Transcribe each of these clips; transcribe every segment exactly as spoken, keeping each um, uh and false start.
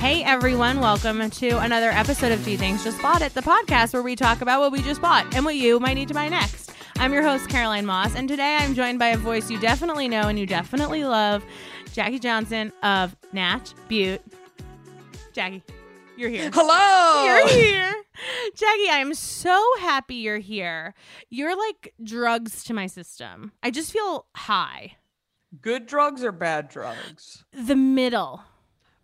Hey everyone, welcome to another episode of Two Things Just Bought It, the podcast where we talk about what we just bought and what you might need to buy next. I'm your host, Caroline Moss, and today I'm joined by a voice you definitely know and you definitely love, Jackie Johnson of Natch Butte. Jackie, you're here. Hello! You're here. Jackie, I am so happy you're here. You're like drugs to my system. I just feel high. Good drugs or bad drugs? The middle.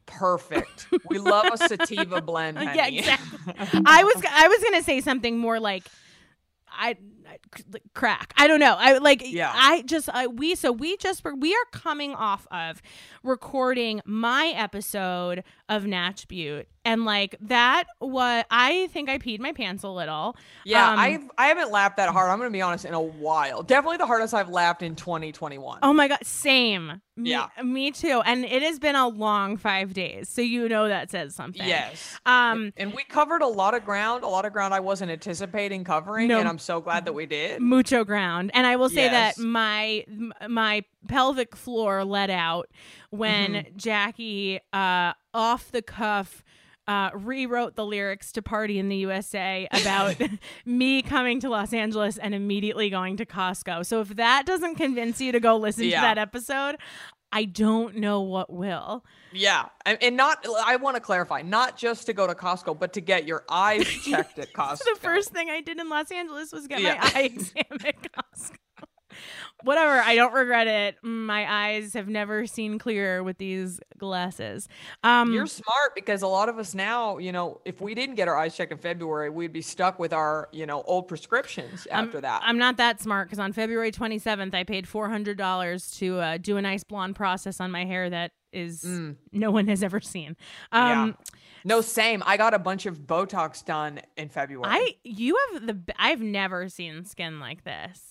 Perfect. We love a sativa blend. Honey. Yeah, exactly. I was I was gonna say something more like I, I crack. I don't know. I like. Yeah. I just I, we so we just we are coming off of recording my episode of Natch Butte, and like that was I think I peed my pants a little. Yeah, um, I I haven't laughed that hard. I'm gonna be honest, in a while. Definitely the hardest I've laughed in twenty twenty-one. Oh my god, same. Me, yeah, me too. And it has been a long five days, so you know that says something. Yes. Um, and we covered a lot of ground, a lot of ground I wasn't anticipating covering, no, and I'm so glad that we did. Mucho ground. And I will say yes. that my my pelvic floor let out when mm-hmm. Jackie uh, off the cuff. Uh, rewrote the lyrics to Party in the U S A about me coming to Los Angeles and immediately going to Costco. So if that doesn't convince you to go listen yeah. to that episode, I don't know what will. Yeah. And not, I want to clarify, not just to go to Costco, but to get your eyes checked at Costco. The first thing I did in Los Angeles was get yeah. my eye exam at Costco. Whatever, I don't regret it. My eyes have never seen clearer with these glasses. Um, You're smart, because a lot of us now, you know, if we didn't get our eyes checked in February, we'd be stuck with our, you know, old prescriptions after I'm, that. I'm not that smart, because on February twenty-seventh, I paid four hundred dollars to uh, do a nice blonde process on my hair that is mm. no one has ever seen. Um, yeah. No, same. I got a bunch of Botox done in February. I you have the I've never seen skin like this.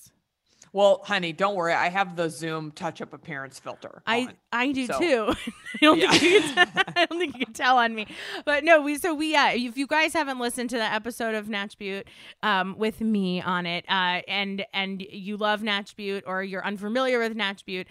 Well, honey, don't worry. I have the Zoom touch-up appearance filter. I, I do so, too. I don't yeah. think you can tell, I don't think you can tell on me. But no, we so we uh, if you guys haven't listened to the episode of Natch Butte um, with me on it, uh, and and you love Natch Butte or you're unfamiliar with Natch Butte,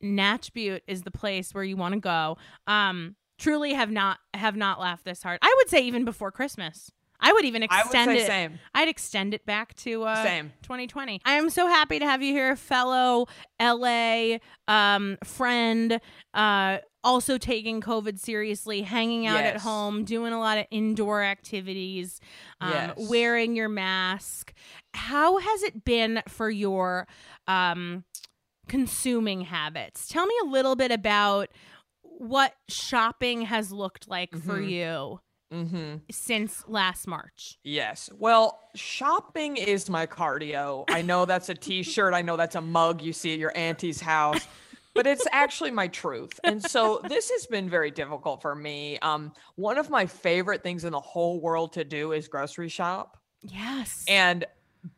Natch Butte is the place where you want to go. Um, truly have not have not laughed this hard. I would say even before Christmas. I would even extend I would say it. Same. I'd extend it back to uh, same. twenty twenty. I am so happy to have you here, fellow L A um, friend, uh, also taking COVID seriously, hanging out yes. at home, doing a lot of indoor activities, um, yes. wearing your mask. How has it been for your um, consuming habits? Tell me a little bit about what shopping has looked like mm-hmm. for you. Mm-hmm. Since last March. Yes. Well, shopping is my cardio. I know that's a t-shirt. I know that's a mug you see at your auntie's house, but it's actually my truth. And so this has been very difficult for me. Um, one of my favorite things in the whole world to do is grocery shop. Yes. And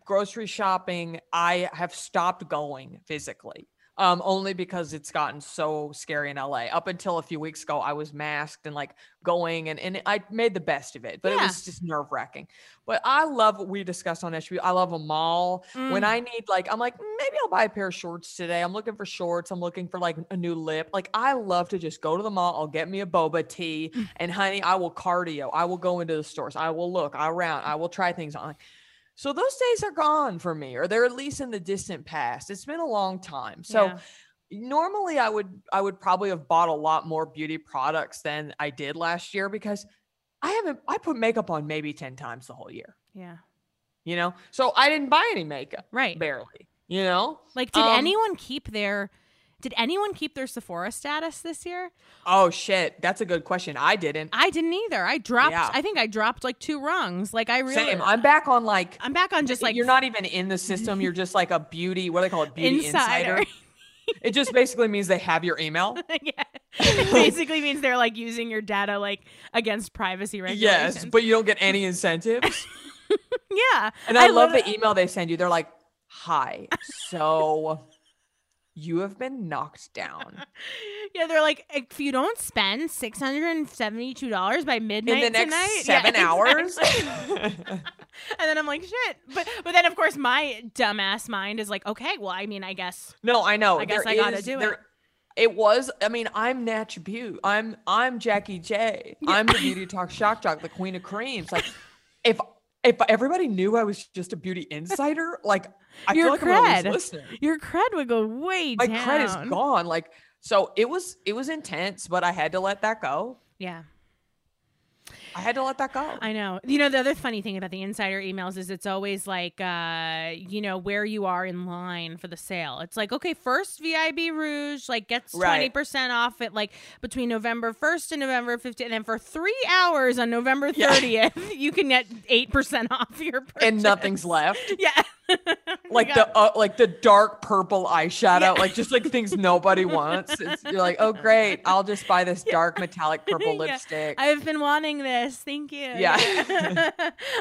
grocery shopping, I have stopped going physically. Um, only because it's gotten so scary in L A. Up until a few weeks ago, I was masked and like going and, and I made the best of it, but yeah. it was just nerve wracking. But I love what we discussed on H B. I love a mall. Mm. When I need like, I'm like, maybe I'll buy a pair of shorts today. I'm looking for shorts. I'm looking for like a new lip. Like I love to just go to the mall. I'll get me a boba tea and honey, I will cardio. I will go into the stores. I will look around. I will try things on. Like, so those days are gone for me, or they're at least in the distant past. It's been a long time. So yeah. normally I would, I would probably have bought a lot more beauty products than I did last year, because I haven't, I put makeup on maybe ten times the whole year. Yeah. You know, so I didn't buy any makeup. Right. Barely, you know, like did um, anyone keep their Did anyone keep their Sephora status this year? Oh, shit. That's a good question. I didn't. I didn't either. I dropped. Yeah. I think I dropped like two rungs. Like I really. Same. I'm back on like. I'm back on just like. You're not even in the system. You're just like a beauty. What do they call it? Beauty insider. insider. It just basically means they have your email. Yeah. It basically means they're like using your data like against privacy regulations. Yes, but you don't get any incentives. Yeah. And I, I love, love the email they send you. They're like, hi, so you have been knocked down. Yeah, they're like, if you don't spend six hundred seventy-two dollars by midnight in the next tonight, seven yeah, hours. Exactly. And then I'm like, shit. But but then, of course, my dumbass mind is like, okay, well, I mean, I guess. No, I know. I guess there I got to do there, it. It was, I mean, I'm Natch Butte. I'm, I'm Jackie J. Yeah. I'm the Beauty Talk Shock Jock, the queen of creams. Like, if If everybody knew I was just a beauty insider, like I your feel like cred. I'm always listening. Your cred would go way My down. My cred is gone. Like, so it was, it was intense, but I had to let that go. Yeah. I had to let that go. I know. You know, the other funny thing about the insider emails is it's always like, uh, you know, where you are in line for the sale. It's like, okay, first V I B Rouge, like gets right. twenty percent off at like between November first and November fifteenth. And then for three hours on November thirtieth, yeah. you can get eight percent off your purchase. And nothing's left. Yeah. Like the, uh, like the dark purple eyeshadow, yeah. like just like things nobody wants. It's, you're like, oh great. I'll just buy this dark metallic purple yeah. lipstick. I've been wanting this. Thank you. Yeah.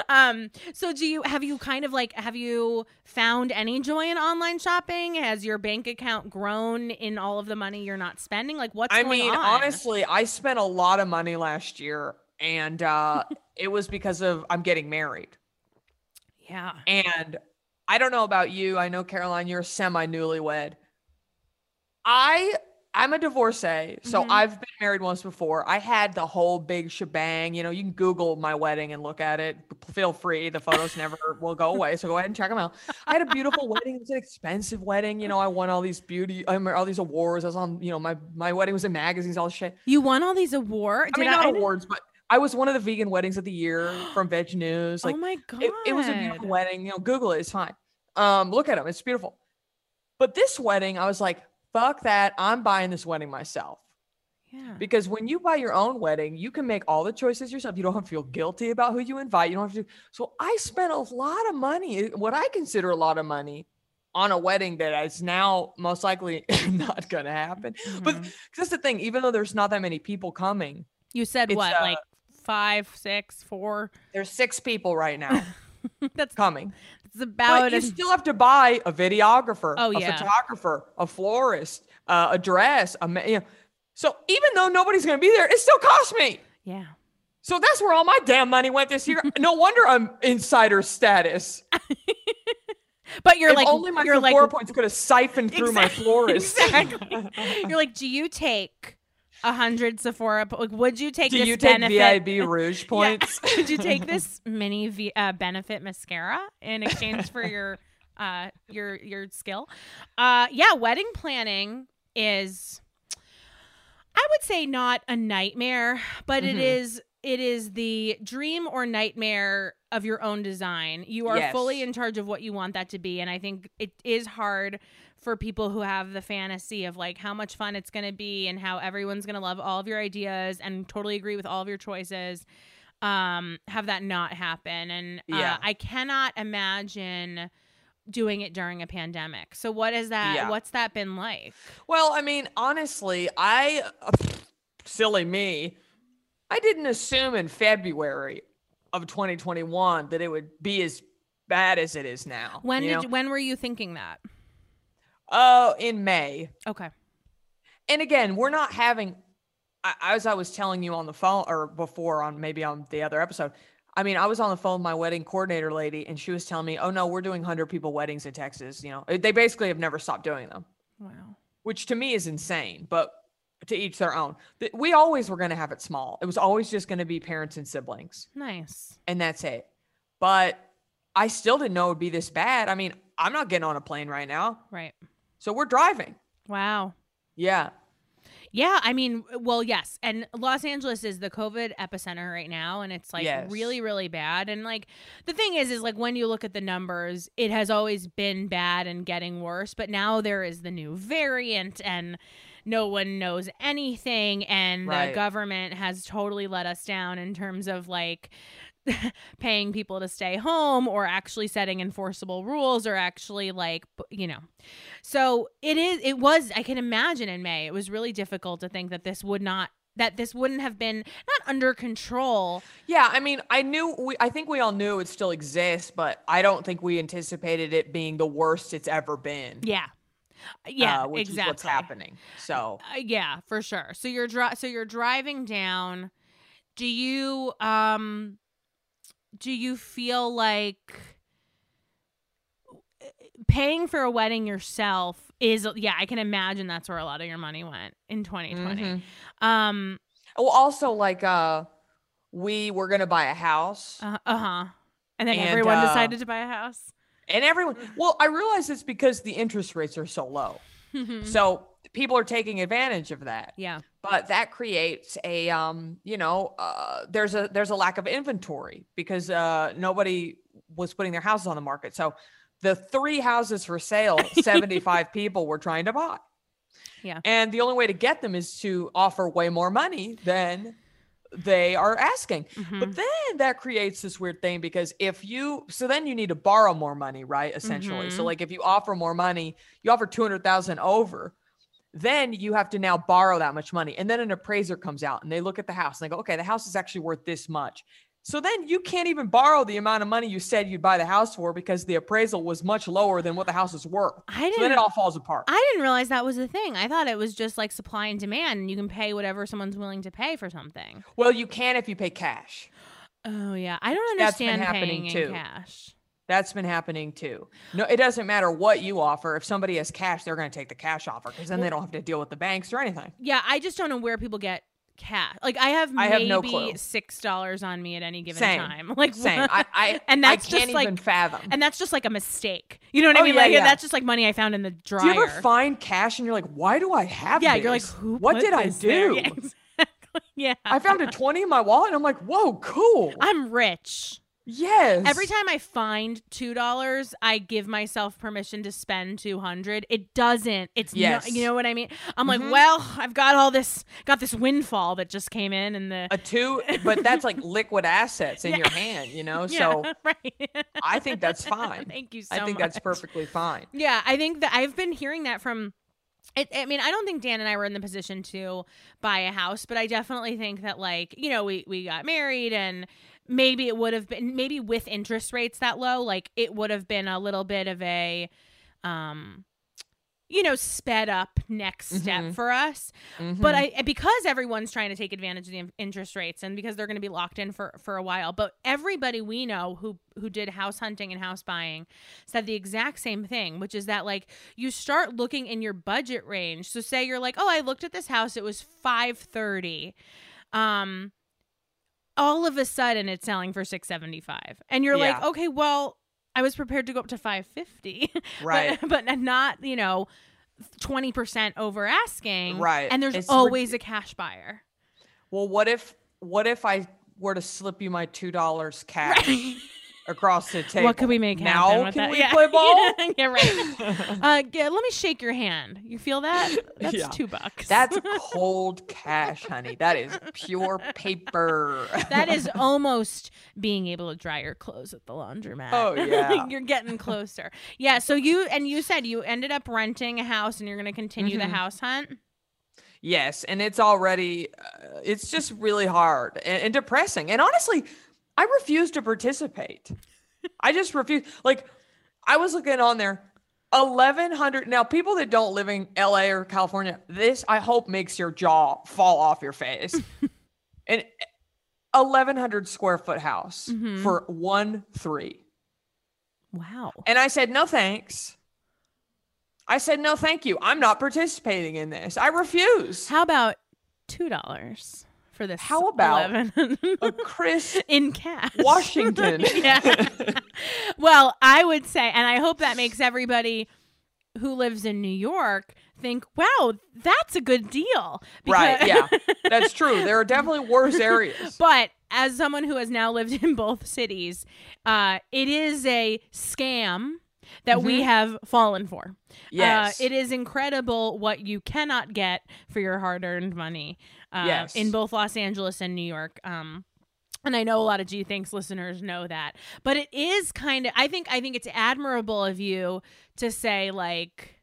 um, so do you, have you kind of like, have you found any joy in online shopping? Has your bank account grown in all of the money you're not spending? Like what's I going mean, on? Honestly, I spent a lot of money last year and, uh, it was because of, I'm getting married. Yeah. And I don't know about you. I know, Caroline, you're semi newlywed. I, I'm a divorcee. So mm-hmm. I've been married once before. I had the whole big shebang. You know, you can Google my wedding and look at it. Feel free. The photos never will go away. So go ahead and check them out. I had a beautiful wedding. It was an expensive wedding. You know, I won all these beauty, I mean, all these awards. I was on, you know, my, my wedding was in magazines, all this shit. You won all these awards? I mean, I, not I awards, but I was one of the vegan weddings of the year from Veg News. Like, oh my God. It, it was a beautiful wedding. You know, Google it. It's fine. Um, look at them. It's beautiful. But this wedding, I was like, fuck that. I'm buying this wedding myself. Yeah. Because when you buy your own wedding, you can make all the choices yourself. You don't have to feel guilty about who you invite. You don't have to. Do... So I spent a lot of money, what I consider a lot of money, on a wedding that is now most likely not going to happen. Mm-hmm. But that's the thing. Even though there's not that many people coming. You said what? Uh, like five, six, four? There's six people right now. That's coming. It's about but you a... still have to buy a videographer, oh, a yeah. photographer, a florist, uh, a dress. A ma- you know. So even though nobody's going to be there, it still cost me. Yeah. So that's where all my damn money went this year. No wonder I'm insider status. But you're if like only my you're Sephora like... points could have siphoned exactly. through my florist. Exactly. You're like, do you take? A hundred Sephora. Like, would you take? Do this you take benefit? V I B Rouge points? Yeah. Would you take this mini v- uh, benefit mascara in exchange for your uh, your your skill? Uh, yeah, wedding planning is, I would say, not a nightmare, but mm-hmm. it is it is the dream or nightmare of your own design. You are yes. fully in charge of what you want that to be, and I think it is hard for people who have the fantasy of like how much fun it's going to be and how everyone's going to love all of your ideas and totally agree with all of your choices, um, have that not happen. And uh, yeah. I cannot imagine doing it during a pandemic. So what is that? Yeah. What's that been like? Well, I mean, honestly, I, uh, silly me, I didn't assume in February of twenty twenty-one that it would be as bad as it is now. When did, you, when were you thinking that? Oh, uh, in May. Okay. And again, we're not having, I, as I was telling you on the phone or before on maybe on the other episode, I mean, I was on the phone with my wedding coordinator lady and she was telling me, oh no, we're doing one hundred people weddings in Texas. You know, they basically have never stopped doing them. Wow. Which to me is insane, but to each their own. We always were going to have it small. It was always just going to be parents and siblings. Nice. And that's it. But I still didn't know it would be this bad. I mean, I'm not getting on a plane right now. Right. So we're driving. Wow. Yeah. Yeah, I mean, well, yes. And Los Angeles is the COVID epicenter right now, and it's like yes. really, really bad. And like the thing is, is like when you look at the numbers, it has always been bad and getting worse. But now there is the new variant and no one knows anything. And right. the government has totally let us down in terms of like paying people to stay home or actually setting enforceable rules or actually like, you know, so it is, it was, I can imagine in May, it was really difficult to think that this would not, that this wouldn't have been not under control. Yeah. I mean, I knew, we, I think we all knew it still exists, but I don't think we anticipated it being the worst it's ever been. Yeah. Yeah. Uh, which exactly. is what's happening. So uh, yeah, for sure. So you're, dri- so you're driving down. Do you, um, do you feel like paying for a wedding yourself is, yeah, I can imagine that's where a lot of your money went in twenty twenty. Mm-hmm. Um, well, also like, uh, we were going to buy a house. Uh huh. And then and, everyone uh, decided to buy a house and everyone, well, I realize it's because the interest rates are so low. Mm-hmm. So people are taking advantage of that. Yeah. But that creates a, um, you know, uh, there's a, there's a lack of inventory because, uh, nobody was putting their houses on the market. So the three houses for sale, seventy-five people were trying to buy. Yeah. And the only way to get them is to offer way more money than they are asking. Mm-hmm. But then that creates this weird thing because if you, so then you need to borrow more money, right? Essentially. Mm-hmm. So like if you offer more money, you offer two hundred thousand over, then you have to now borrow that much money. And then an appraiser comes out and they look at the house and they go, okay, the house is actually worth this much. So then you can't even borrow the amount of money you said you'd buy the house for because the appraisal was much lower than what the house is worth. I didn't, so then it all falls apart. I didn't realize that was the thing. I thought it was just like supply and demand and you can pay whatever someone's willing to pay for something. Well, you can if you pay cash. Oh yeah. I don't understand That's been happening paying too. in cash. That's been happening too. No, it doesn't matter what you offer. If somebody has cash, they're going to take the cash offer because then well, they don't have to deal with the banks or anything. Yeah, I just don't know where people get cash. Like I have I maybe have no clue. six dollars on me at any given Same. time. Like Same. I, I, and that's I can't just even like, fathom. And that's just like a mistake. You know what oh, I mean? Yeah, like yeah. That's just like money I found in the dryer. Do you ever find cash and you're like, why do I have yeah, this? Yeah, you're like, who what did I do? Yeah, exactly. yeah. I found a twenty in my wallet and I'm like, whoa, cool. I'm rich. Yes. Every time I find two dollars, I give myself permission to spend two hundred. It doesn't. It's yes. not, you know what I mean? I'm mm-hmm. like, well, I've got all this, got this windfall that just came in and the a two, but that's like liquid assets in yeah. your hand, you know? Yeah, so right. I think that's fine. Thank you so much. I think much. that's perfectly fine. Yeah. I think that I've been hearing that from, It, I mean, I don't think Dan and I were in the position to buy a house, but I definitely think that like, you know, we, we got married and maybe it would have been, maybe with interest rates that low, like it would have been a little bit of a, um, you know, sped up next step mm-hmm. for us. Mm-hmm. But I, because everyone's trying to take advantage of the interest rates and because they're going to be locked in for, for a while, but everybody we know who, who did house hunting and house buying said the exact same thing, which is that like you start looking in your budget range. So say you're like, oh, I looked at this house. It was five thirty. Um, all of a sudden it's selling for six seventy-five and you're yeah. like, okay, well, I was prepared to go up to five fifty, right? But, but not, you know, twenty percent over asking, right? And there's it's always rid- a cash buyer. Well, what if what if I were to slip you my two dollars cash right. across the table? What could we make now? With can that? we yeah. play ball? yeah, yeah right. uh, yeah, let me shake your hand. You feel that? That's yeah. two bucks. That's cold cash, honey. That is pure paper. That is almost being able to dry your clothes at the laundromat. Oh yeah, you're getting closer. Yeah. So you and you said you ended up renting a house, and you're going to continue mm-hmm. the house hunt. Yes, and it's already, uh, it's just really hard and, and depressing, and honestly. I refuse to participate. I just refuse. Like I was looking on there, eleven hundred. Now people that don't live in L A or California, this I hope makes your jaw fall off your face. An eleven hundred square foot house mm-hmm. for one, three. Wow. And I said, no, thanks. I said, no, thank you. I'm not participating in this. I refuse. How about two dollars? For this How about a crisp in cash? Washington. yeah. Well, I would say, and I hope that makes everybody who lives in New York think, wow, that's a good deal. Because... Right. Yeah, that's true. There are definitely worse areas. But as someone who has now lived in both cities, uh, it is a scam that mm-hmm. we have fallen for. Yes. Uh, it is incredible what you cannot get for your hard-earned money uh, yes. in both Los Angeles and New York. Um, and I know a lot of G Thanks listeners know that. But it is kind of, I think, I think it's admirable of you to say, like,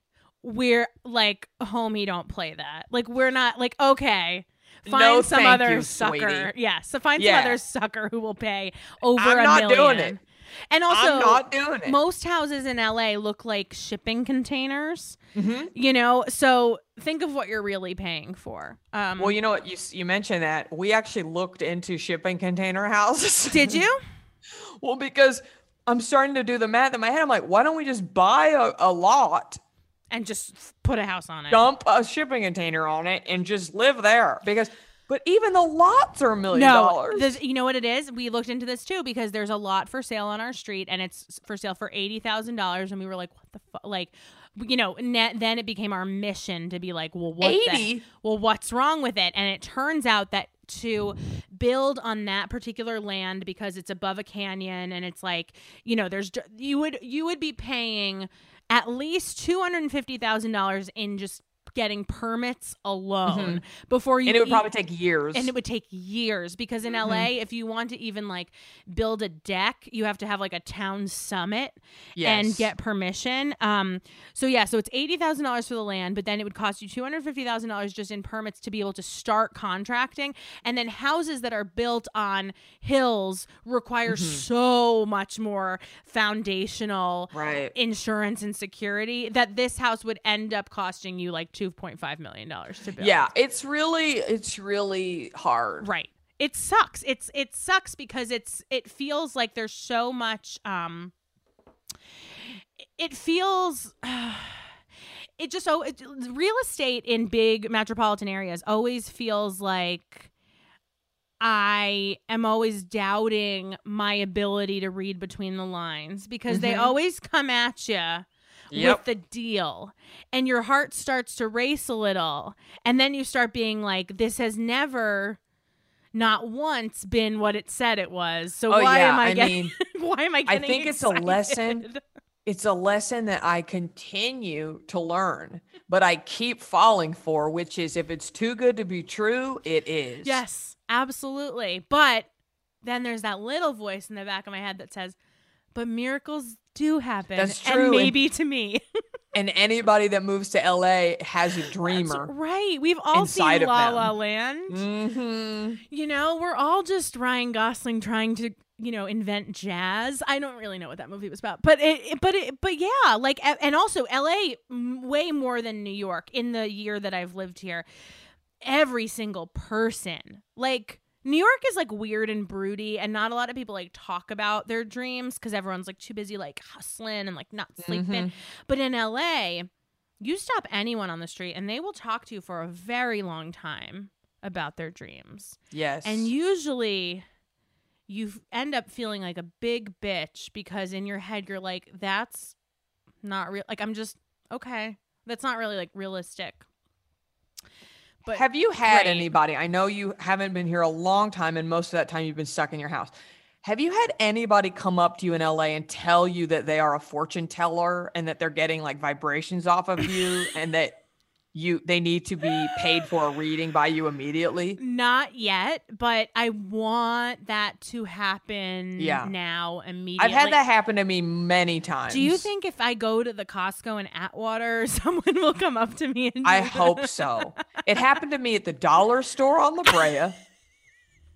we're like, homie, don't play that. Like, we're not like, okay. Find no, some other you, sucker. Sweetie. Yeah. So find yeah. some other sucker who will pay over I'm a million. I'm not doing it. And also, I'm not doing it. Most houses in L A look like shipping containers, mm-hmm. you know, so think of what you're really paying for. Um, well, you know what? You, you mentioned that. We actually looked into shipping container houses. Did you? Well, because I'm starting to do the math in my head. I'm like, why don't we just buy a, a lot? And just put a house on it. Dump a shipping container on it and just live there. Because... But even the lots are a million dollars. No, you know what it is? We looked into this too, because there's a lot for sale on our street and it's for sale for eighty thousand dollars. And we were like, what the fuck? Like, you know, net, then it became our mission to be like, well, what the, well, what's wrong with it? And it turns out that to build on that particular land, because it's above a canyon and it's like, you know, there's, you would, you would be paying at least two hundred fifty thousand dollars in just getting permits alone mm-hmm. before you, and it would even, probably take years, and it would take years because in mm-hmm. L A, if you want to even like build a deck, you have to have like a town summit yes. and get permission. Um, so yeah, so it's eighty thousand dollars for the land, but then it would cost you two hundred fifty thousand dollars just in permits to be able to start contracting, and then houses that are built on hills require mm-hmm. so much more foundational right. insurance and security that this house would end up costing you like two. two point five million dollars to build. Yeah, it's really, it's really hard. Right. It sucks. It's, it sucks because it's, it feels like there's so much, um, it feels, uh, it just, oh, it, real estate in big metropolitan areas always feels like I am always doubting my ability to read between the lines because mm-hmm. they always come at you. Yep. With the deal, and your heart starts to race a little, and then you start being like, this has never not once been what it said it was, so oh, why, yeah. am I I getting, mean, why am I getting I think excited? It's a lesson it's a lesson that I continue to learn, but I keep falling for, which is if it's too good to be true, it is. Yes, absolutely. But then there's that little voice in the back of my head that says, but miracles do happen. That's true. And maybe and, to me. And anybody that moves to L A has a dreamer. That's right. We've all seen La La Land. Mm-hmm. You know, we're all just Ryan Gosling trying to, you know, invent jazz. I don't really know what that movie was about, but it, it but it, but yeah, like, and also L A way more than New York in the year that I've lived here. Every single person, like, New York is like weird and broody, and not a lot of people like talk about their dreams because everyone's like too busy like hustling and like not sleeping. Mm-hmm. But in L A, you stop anyone on the street and they will talk to you for a very long time about their dreams. Yes. And usually you end up feeling like a big bitch because in your head you're like, that's not real. Like, I'm just, okay, that's not really like realistic. But have you had great. anybody, I know you haven't been here a long time and most of that time you've been stuck in your house. Have you had anybody come up to you in L A and tell you that they are a fortune teller and that they're getting like vibrations off of you and that you, they need to be paid for a reading by you immediately? Not yet, but I want that to happen yeah. now immediately. I've had that happen to me many times. Do you think if I go to the Costco in Atwater, someone will come up to me? And I hope so. It happened to me at the Dollar Store on La Brea.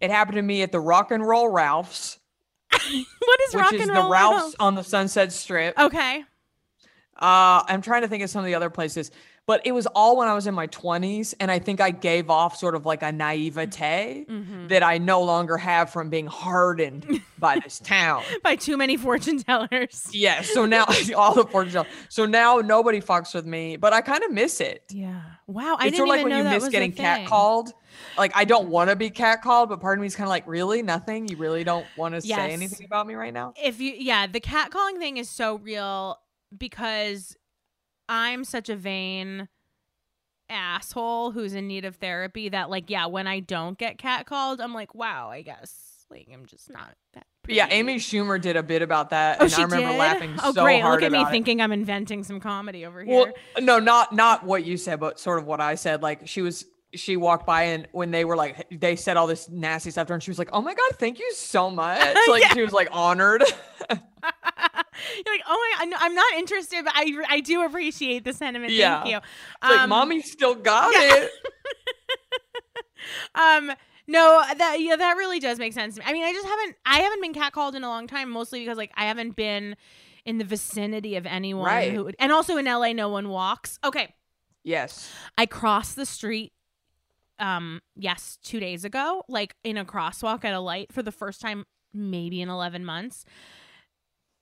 It happened to me at the Rock and Roll Ralph's. What is Rock and Roll? Which is the Ralph's on the Sunset Strip. Okay. Uh, I'm trying to think of some of the other places. But it was all when I was in my twenties, and I think I gave off sort of like a naivete mm-hmm. that I no longer have from being hardened by this town. By too many fortune tellers. Yeah, so now all the fortune tellers. So now nobody fucks with me, but I kind of miss it. Yeah. Wow, I it's didn't sort of even like when know you miss getting catcalled. Like, I don't want to be catcalled, but part of me is kind of like, really? Nothing? You really don't want to yes. say anything about me right now? If you, yeah, the catcalling thing is so real because... I'm such a vain asshole who's in need of therapy that, like, yeah, when I don't get catcalled, I'm like, wow, I guess, like, I'm just not that pretty. Yeah, Amy Schumer did a bit about that, oh, and she I remember did? laughing oh, so great. hard about it. Oh, great, look at me thinking I'm inventing some comedy over here. Well, no, not not what you said, but sort of what I said. Like, she was... she walked by and when they were like, they said all this nasty stuff to her and she was like, oh my God, thank you so much. Like yeah. She was like honored. You're like, oh my, I'm not interested, but I, I do appreciate the sentiment. Yeah. Thank you. It's um, like, mommy still got yeah. it. um, no, that, yeah, that really does make sense to me. I mean, I just haven't, I haven't been catcalled in a long time, mostly because like I haven't been in the vicinity of anyone right. who would, and also in L A, no one walks. Okay. Yes. I crossed the street. Um, yes, two days ago, like in a crosswalk at a light for the first time, maybe in eleven months,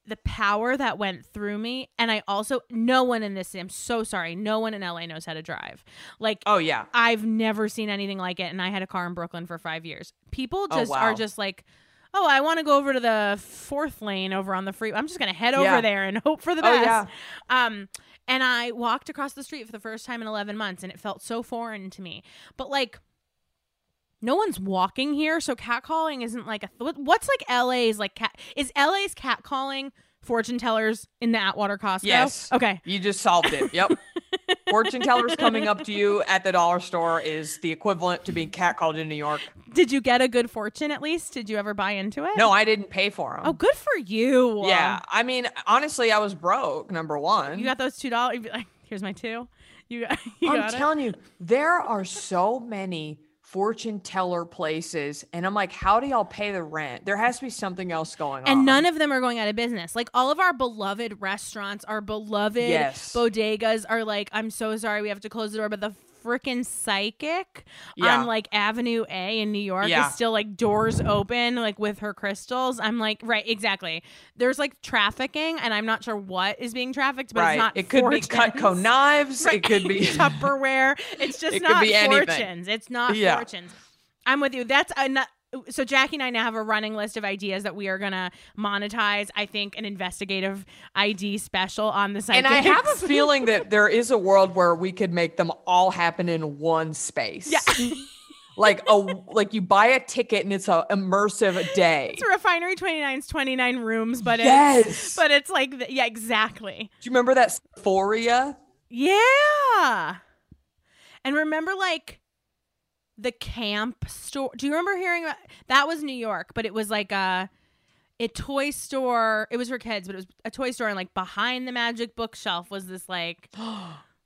the power that went through me. And I also, no one in this, I'm so sorry. No one in L A knows how to drive. Like, oh yeah, I've never seen anything like it. And I had a car in Brooklyn for five years. People just oh, wow. are just like, oh, I want to go over to the fourth lane over on the freeway. I'm just going to head yeah. over there and hope for the best. Oh, yeah. Um, and I walked across the street for the first time in eleven months and it felt so foreign to me. But like, no one's walking here. So catcalling isn't like a, th- what's like L A's like cat, is L A's catcalling fortune tellers in the Atwater Costco? Yes. Okay. You just solved it. Yep. Fortune tellers coming up to you at the dollar store is the equivalent to being catcalled in New York. Did you get a good fortune at least? Did you ever buy into it? No, I didn't pay for them. Oh, good for you. Yeah. I mean, honestly, I was broke, number one. You got those two dollars. You'd be like, here's my two. You, you I'm got telling it. you, there are so many fortune teller places. And I'm like, how do y'all pay the rent? There has to be something else going and on. And none of them are going out of business. Like all of our beloved restaurants, our beloved yes. bodegas are like, I'm so sorry, we have to close the door. But the freaking psychic yeah. on like Avenue A in New York yeah. is still like doors open, like with her crystals. I'm like, right, exactly. There's like trafficking and I'm not sure what is being trafficked, but right. it's not It could fortunes. be Cutco knives. Right. It could be Tupperware. It's just it not could be fortunes. Anything. It's not yeah. fortunes. I'm with you. That's enough. So Jackie and I now have a running list of ideas that we are going to monetize. I think an investigative I D special on the site. And I have a feeling that there is a world where we could make them all happen in one space. Yeah. Like a like you buy a ticket and it's a immersive day. It's a Refinery twenty-nine's twenty-nine rooms, but yes. it's but it's like the, yeah, exactly. Do you remember that Sephora? Yeah. And remember like the camp store. Do you remember hearing about that? Was New York, but it was like a a toy store. It was for kids, but it was a toy store, and like behind the magic bookshelf was this like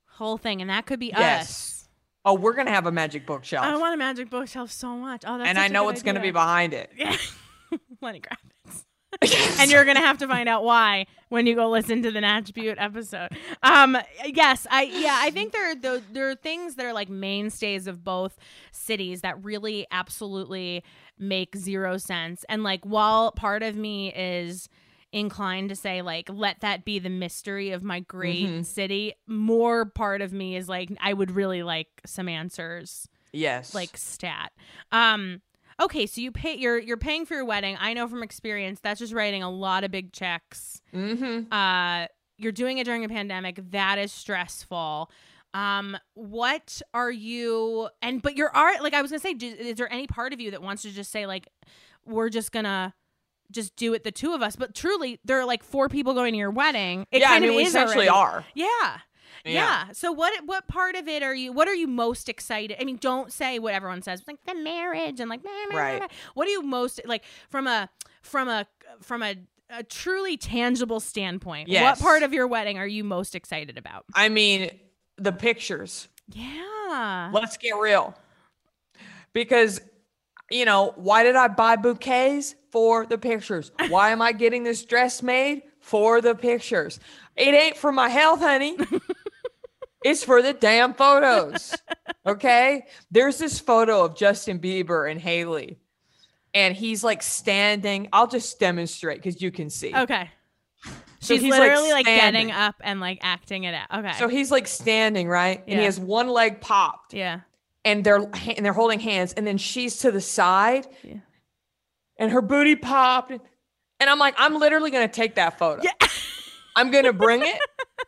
whole thing, and that could be yes. us. Oh, we're gonna have a magic bookshelf. I want a magic bookshelf so much. Oh, that's and such I know what's idea. gonna be behind it. Yeah, Lenny Kravitz. Yes. And you're gonna have to find out why when you go listen to the Natch Butte episode. Um, yes, I yeah, I think there are those, there are things that are like mainstays of both cities that really absolutely make zero sense. And like, while part of me is inclined to say like, let that be the mystery of my great mm-hmm. city, more part of me is like, I would really like some answers. Yes, like stat. Um. Okay, so you pay you're you're paying for your wedding. I know from experience that's just writing a lot of big checks. Mm-hmm. Uh, you're doing it during a pandemic. That is stressful. Um, what are you and but you're are like I was gonna say, do, is there any part of you that wants to just say like, we're just gonna just do it the two of us? But truly, there are like four people going to your wedding. It yeah, kind I mean, of we is essentially already. are. Yeah. Yeah. yeah. So what what part of it are you, what are you most excited? I mean, don't say what everyone says, like the marriage and like, meh, meh, right. meh, meh. What are you most like from a, from a, from a, a truly tangible standpoint? Yes. What part of your wedding are you most excited about? I mean, the pictures. Yeah. Let's get real. Because, you know, why did I buy bouquets? For the pictures. Why am I getting this dress made? For the pictures. It ain't for my health, honey. It's for the damn photos. Okay. There's this photo of Justin Bieber and Hailey, and he's like standing. I'll just demonstrate because you can see. Okay. So she's he's literally like, like getting up and like acting it out. Okay. So he's like standing, right? Yeah. And he has one leg popped. Yeah. And they're and they're holding hands, and then she's to the side. Yeah. And her booty popped. And I'm like, I'm literally going to take that photo. Yeah. I'm going to bring it.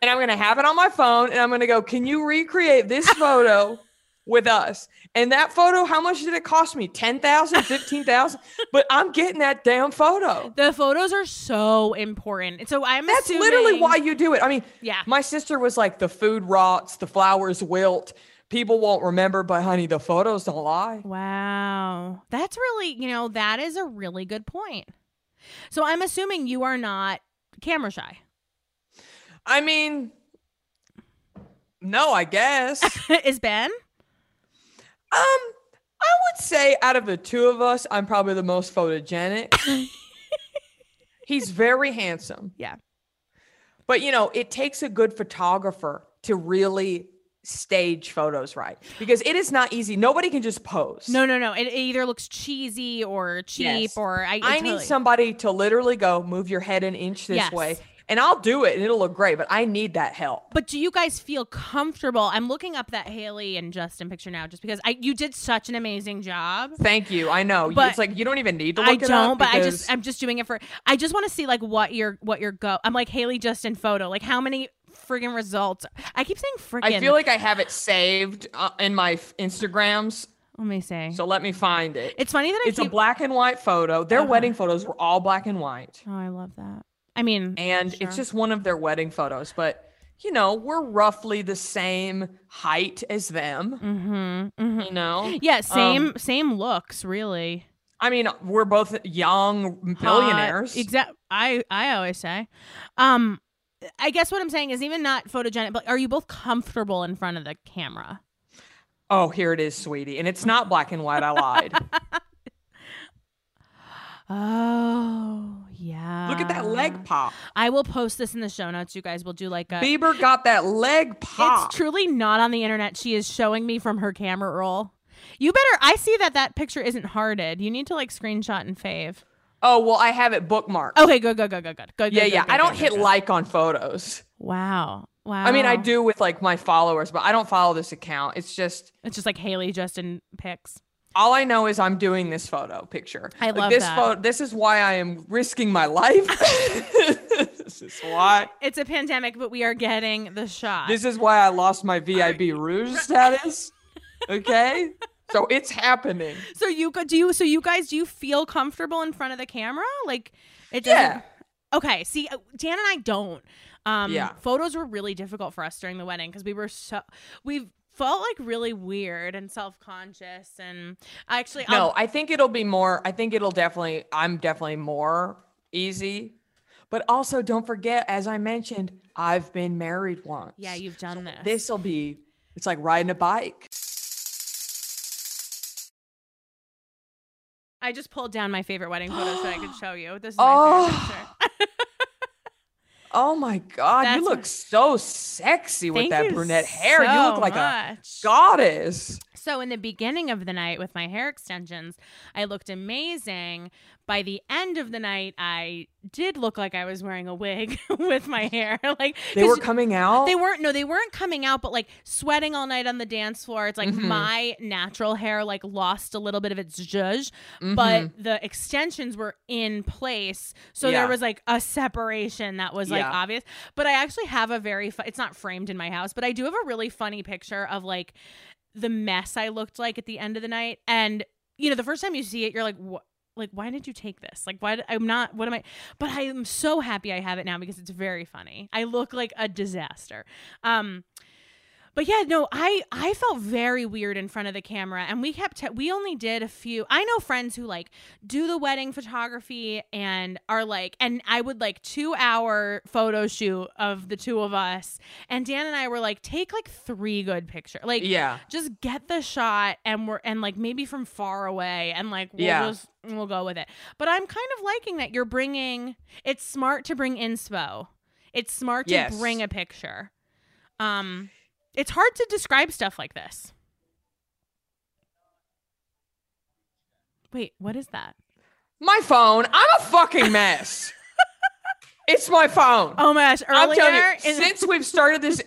and I'm going to have it on my phone and I'm going to go, can you recreate this photo with us? And that photo, how much did it cost me? ten thousand, fifteen thousand But I'm getting that damn photo. The photos are so important. And so I'm That's assuming- literally why you do it. I mean, yeah. my sister was like, the food rots, the flowers wilt. People won't remember, but honey, the photos don't lie. Wow. That's really, you know, that is a really good point. So I'm assuming you are not camera shy. I mean, no, I guess. Is Ben? Um, I would say out of the two of us, I'm probably the most photogenic. He's very handsome. Yeah. But, you know, it takes a good photographer to really stage photos right, because it is not easy. Nobody can just pose. No, no, no. It, it either looks cheesy or cheap yes. or I, I totally... need somebody to literally go, move your head an inch this yes. way, and I'll do it and it'll look great, but I need that help. But do you guys feel comfortable? I'm looking up that Hailey and Justin picture now just because I you did such an amazing job. Thank you. I know. But it's like you don't even need to look I it don't, up but because... I just I'm just doing it for I just want to see like what your what your go I'm like Hailey Justin photo. Like how many friggin' results. I keep saying friggin'. I feel like I have it saved uh, in my f- Instagrams. Let me see. So let me find it. It's funny that I it's keep... a black and white photo. Their uh-huh. wedding photos were all black and white. Oh, I love that. I mean, and sure. it's just one of their wedding photos, but you know, we're roughly the same height as them. Mm-hmm. Mm-hmm. You know? Yeah. Same, um, same looks really. I mean, we're both young billionaires. Uh, exactly. I, I always say, um, I guess what I'm saying is even not photogenic, but are you both comfortable in front of the camera? Oh, here it is, sweetie. And it's not black and white. I lied. Oh, yeah. Look at that leg pop. I will post this in the show notes. You guys will do like a... Bieber got that leg pop. It's truly not on the internet. She is showing me from her camera roll. You better... I see that that picture isn't hearted. You need to like screenshot and fave. Oh, well, I have it bookmarked. Okay, good, good, good, good, good. good yeah, good, yeah. Good, I don't good, hit good. like on photos. Wow. Wow. I mean, I do with like my followers, but I don't follow this account. It's just... It's just like Hailey Justin pics. All I know is I'm doing this photo picture. I love like this that. Photo, this is why I am risking my life. This is why. It's a pandemic, but we are getting the shot. This is why I lost my V I B Rouge status. Okay? So it's happening. So you do you so you guys do you feel comfortable in front of the camera? Like it doesn't yeah. Okay, see Dan and I don't. Um yeah. Photos were really difficult for us during the wedding because we were so we felt like really weird and self-conscious and I actually No, I'll, I think it'll be more I think it'll definitely I'm definitely more easy. But also don't forget as I mentioned, I've been married once. Yeah, you've done so this. This'll be it's like riding a bike. I just pulled down my favorite wedding photo so I could show you. This is my oh. favorite picture. Oh my God. That's you look my... so sexy with Thank that brunette hair. So you look like much. a goddess. So in the beginning of the night with my hair extensions, I looked amazing. By the end of the night, I did look like I was wearing a wig with my hair. Like they were coming out? They weren't. No, they weren't coming out, but like sweating all night on the dance floor. It's like mm-hmm. my natural hair like lost a little bit of its zhuzh, mm-hmm. but the extensions were in place. So yeah. there was like a separation that was like yeah. obvious. But I actually have a very, fu- it's not framed in my house, but I do have a really funny picture of like, the mess I looked like at the end of the night. And, you know, the first time you see it, you're like, what? Like, why did you take this? Like, why? Did- I'm not, what am I? But I am so happy I have it now because it's very funny. I look like a disaster. Um, But yeah, no, I, I felt very weird in front of the camera and we kept, t- we only did a few, I know friends who like do the wedding photography and are like, and I would like two hour photo shoot of the two of us. And Dan and I were like, take like three good pictures. Like, yeah, just get the shot and we're, and like maybe from far away and like, we'll yeah. just, we'll go with it. But I'm kind of liking that you're bringing, it's smart to bring inspo. It's smart to yes. bring a picture. Um, It's hard to describe stuff like this. Wait, what is that? My phone. I'm a fucking mess. It's my phone. Oh my gosh. Earlier, I'm telling you, since we've started this,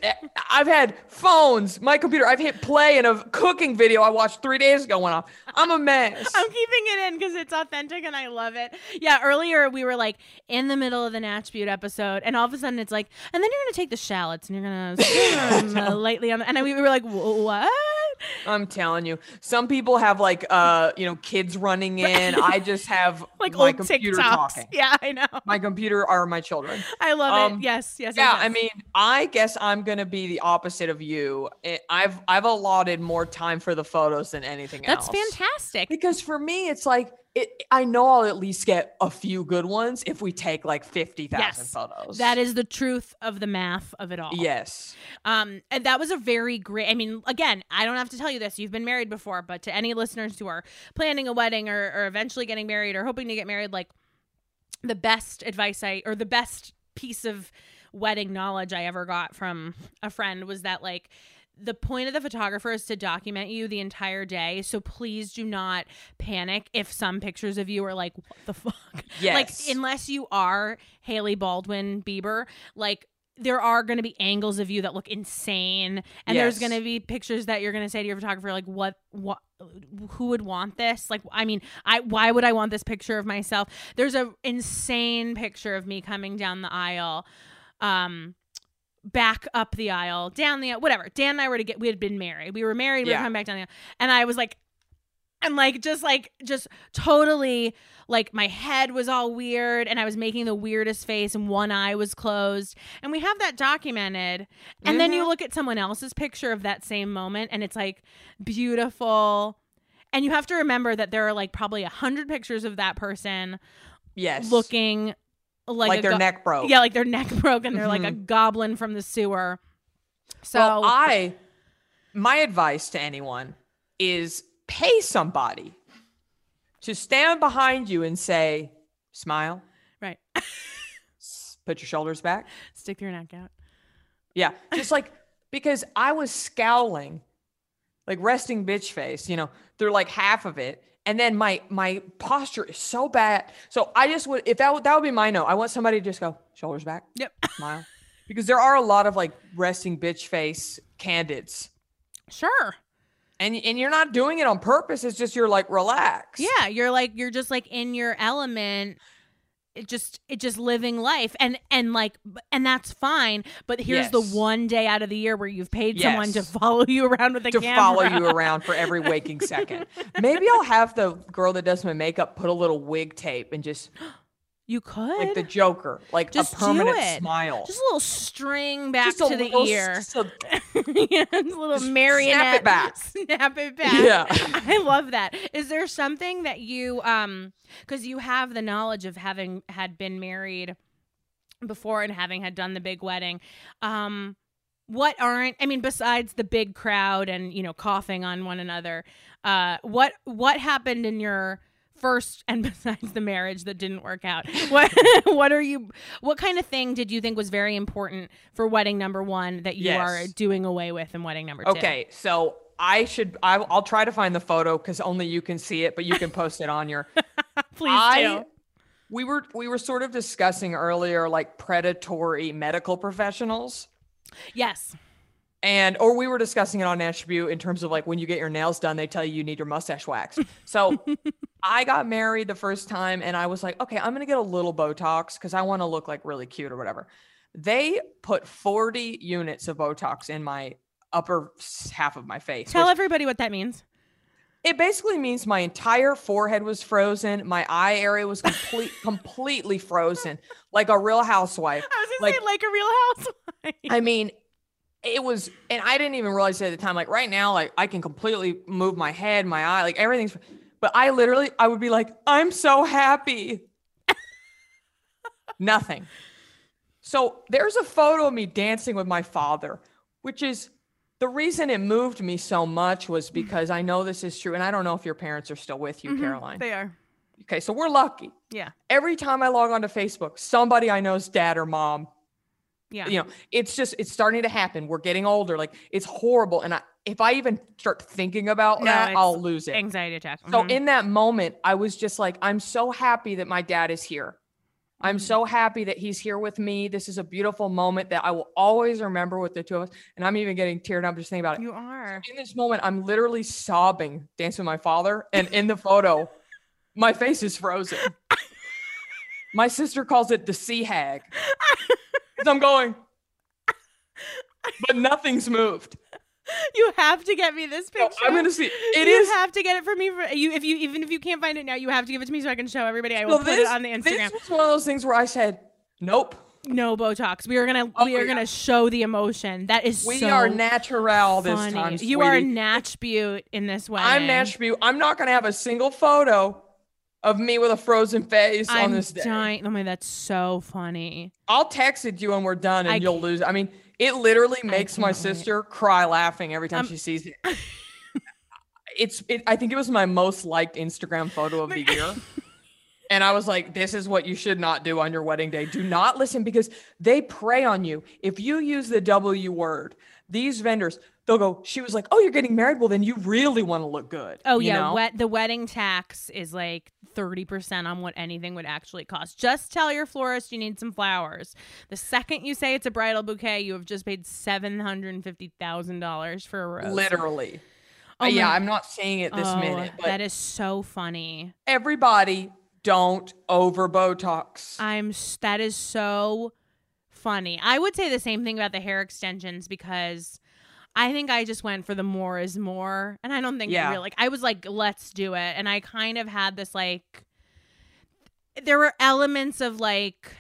I've had phones, my computer. I've hit play in a cooking video I watched three days ago went off. I'm a mess. I'm keeping it in because it's authentic and I love it. Yeah. Earlier we were like in the middle of the Natch Butte episode and all of a sudden it's like, and then you're going to take the shallots and you're going to stir them lightly on. And we were like, what? I'm telling you, some people have like, uh, you know, kids running in. I just have like my computer TikToks. Talking. Yeah, I know. My computer are my children. I love um, it. Yes, yes. Yeah, yes. I mean, I guess I'm gonna be the opposite of you. I've I've allotted more time for the photos than anything That's else. That's fantastic. Because for me, it's like. It, I know I'll at least get a few good ones if we take like fifty thousand yes, photos. That is the truth of the math of it all. Yes. Um, and that was a very great, I mean, again, I don't have to tell you this. You've been married before, but to any listeners who are planning a wedding or, or eventually getting married or hoping to get married, like the best advice I, or the best piece of wedding knowledge I ever got from a friend was that like, the point of the photographer is to document you the entire day. So please do not panic if some pictures of you are like, what the fuck? Yes. Like, unless you are Hailey Baldwin Bieber, like, there are going to be angles of you that look insane. And yes. There's going to be pictures that you're going to say to your photographer, like, what, what, who would want this? Like, I mean, I, why would I want this picture of myself? There's a insane picture of me coming down the aisle. Um, back up the aisle, down the aisle, whatever. Dan and I were to get, we had been married. We were married. We yeah. were coming back down the aisle. And I was like, and like, just like, just totally like my head was all weird and I was making the weirdest face and one eye was closed. And we have that documented. And mm-hmm. then you look at someone else's picture of that same moment and it's like beautiful. And you have to remember that there are like probably a hundred pictures of that person yes. looking Like, like their go- neck broke. Yeah, like their neck broke and they're mm-hmm. like a goblin from the sewer. So well, I, my advice to anyone is pay somebody to stand behind you and say, smile. Right. Put your shoulders back. Stick your neck out. Yeah. Just like, because I was scowling, like resting bitch face, you know, through like half of it. And then my my posture is so bad. So I just would, if that would, that would be my note. I want somebody to just go, shoulders back. Yep. Smile. Because there are a lot of like resting bitch face candidates. Sure. And and you're not doing it on purpose. It's just, you're like, relax. Yeah. You're like, you're just like in your element. It just, it just living life. And, and like, and that's fine. But here's yes. the one day out of the year where you've paid yes. someone to follow you around with a to camera. To follow you around for every waking second. Maybe I'll have the girl that does my makeup put a little wig tape and just. You could. Like the Joker. Like just a permanent smile. Just a little string back just to the little, ear. Just a, yeah, just a little just marionette. Snap it back. Snap it back. Yeah. I love that. Is there something that you, um, because you have the knowledge of having had been married before and having had done the big wedding. Um, what aren't, I mean, besides the big crowd and, you know, coughing on one another, uh, what what happened in your first, and besides the marriage that didn't work out, what what are you, what kind of thing did you think was very important for wedding number one that you yes. are doing away with in wedding number two? Okay, so I should, I'll, I'll try to find the photo because only you can see it, but you can post it on your. Please I, do. We were, we were sort of discussing earlier, like predatory medical professionals. Yes. And, or we were discussing it on Natch Butte in terms of like when you get your nails done, they tell you you need your mustache waxed. So I got married the first time and I was like, okay, I'm going to get a little Botox because I want to look like really cute or whatever. They put forty units of Botox in my upper half of my face. Tell everybody what that means. It basically means my entire forehead was frozen. My eye area was complete, completely frozen, like a real housewife. I was going to say like a real housewife. I mean, it was, and I didn't even realize it at the time. Like right now, like I can completely move my head, my eye, like everything's, but I literally, I would be like, I'm so happy. Nothing. So there's a photo of me dancing with my father, which is the reason it moved me so much was because I know this is true. And I don't know if your parents are still with you, mm-hmm, Caroline. They are. Okay. So we're lucky. Yeah. Every time I log onto Facebook, somebody I know's dad or mom. Yeah. You know, it's just, it's starting to happen. We're getting older. Like it's horrible. And I, if I even start thinking about no, that, I'll lose it. Anxiety attack. Mm-hmm. So in that moment, I was just like, I'm so happy that my dad is here. I'm so happy that he's here with me. This is a beautiful moment that I will always remember with the two of us. And I'm even getting teared up just thinking about it. You are. So in this moment, I'm literally sobbing, dancing with my father. And in the photo, my face is frozen. My sister calls it the sea hag. I'm going, but nothing's moved. You have to get me this picture. No, I'm gonna see. It you is. You have to get it for me. For, you, if you even if you can't find it now, you have to give it to me so I can show everybody. I will so this, put it on the Instagram. This was one of those things where I said, "Nope, no Botox. We are gonna oh, we are yeah. gonna show the emotion. That is we so are natural funny. This time. Sweetie. You are Natch Butte in this way. I'm Natch Butte. I'm not gonna have a single photo of me with a frozen face I'm on this day. Dying. Oh my, that's so funny. I'll text it to you when we're done, and I, you'll lose. I mean. It literally makes my sister wait. cry laughing every time um, she sees it. It's, it, I think it was my most liked Instagram photo of the year. And I was like, this is what you should not do on your wedding day. Do not listen because they prey on you. If you use the W word, these vendors, they'll go, she was like, oh, you're getting married. Well, then you really want to look good. Oh, you yeah. Wet, the wedding tax is like thirty percent on what anything would actually cost. Just tell your florist you need some flowers. The second you say it's a bridal bouquet, you have just paid seven hundred fifty thousand dollars for a rose. Literally. Oh, yeah, I'm not saying it this oh, minute. But that is so funny. Everybody don't over Botox. I'm. That is so funny. I would say the same thing about the hair extensions because I think I just went for the more is more. And I don't think yeah. I really, like, I was like, let's do it. And I kind of had this, like, there were elements of like.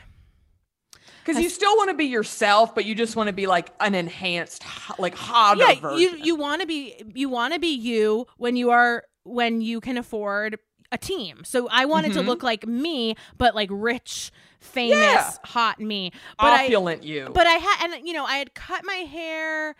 Because you still want to be yourself, but you just want to be like an enhanced, like hotter yeah, version. You, you want to be, you want to be you when you are, when you can afford a team. So I wanted mm-hmm. to look like me, but like rich, famous, yeah. hot me. But Opulent I, you. But I had, and you know, I had cut my hair.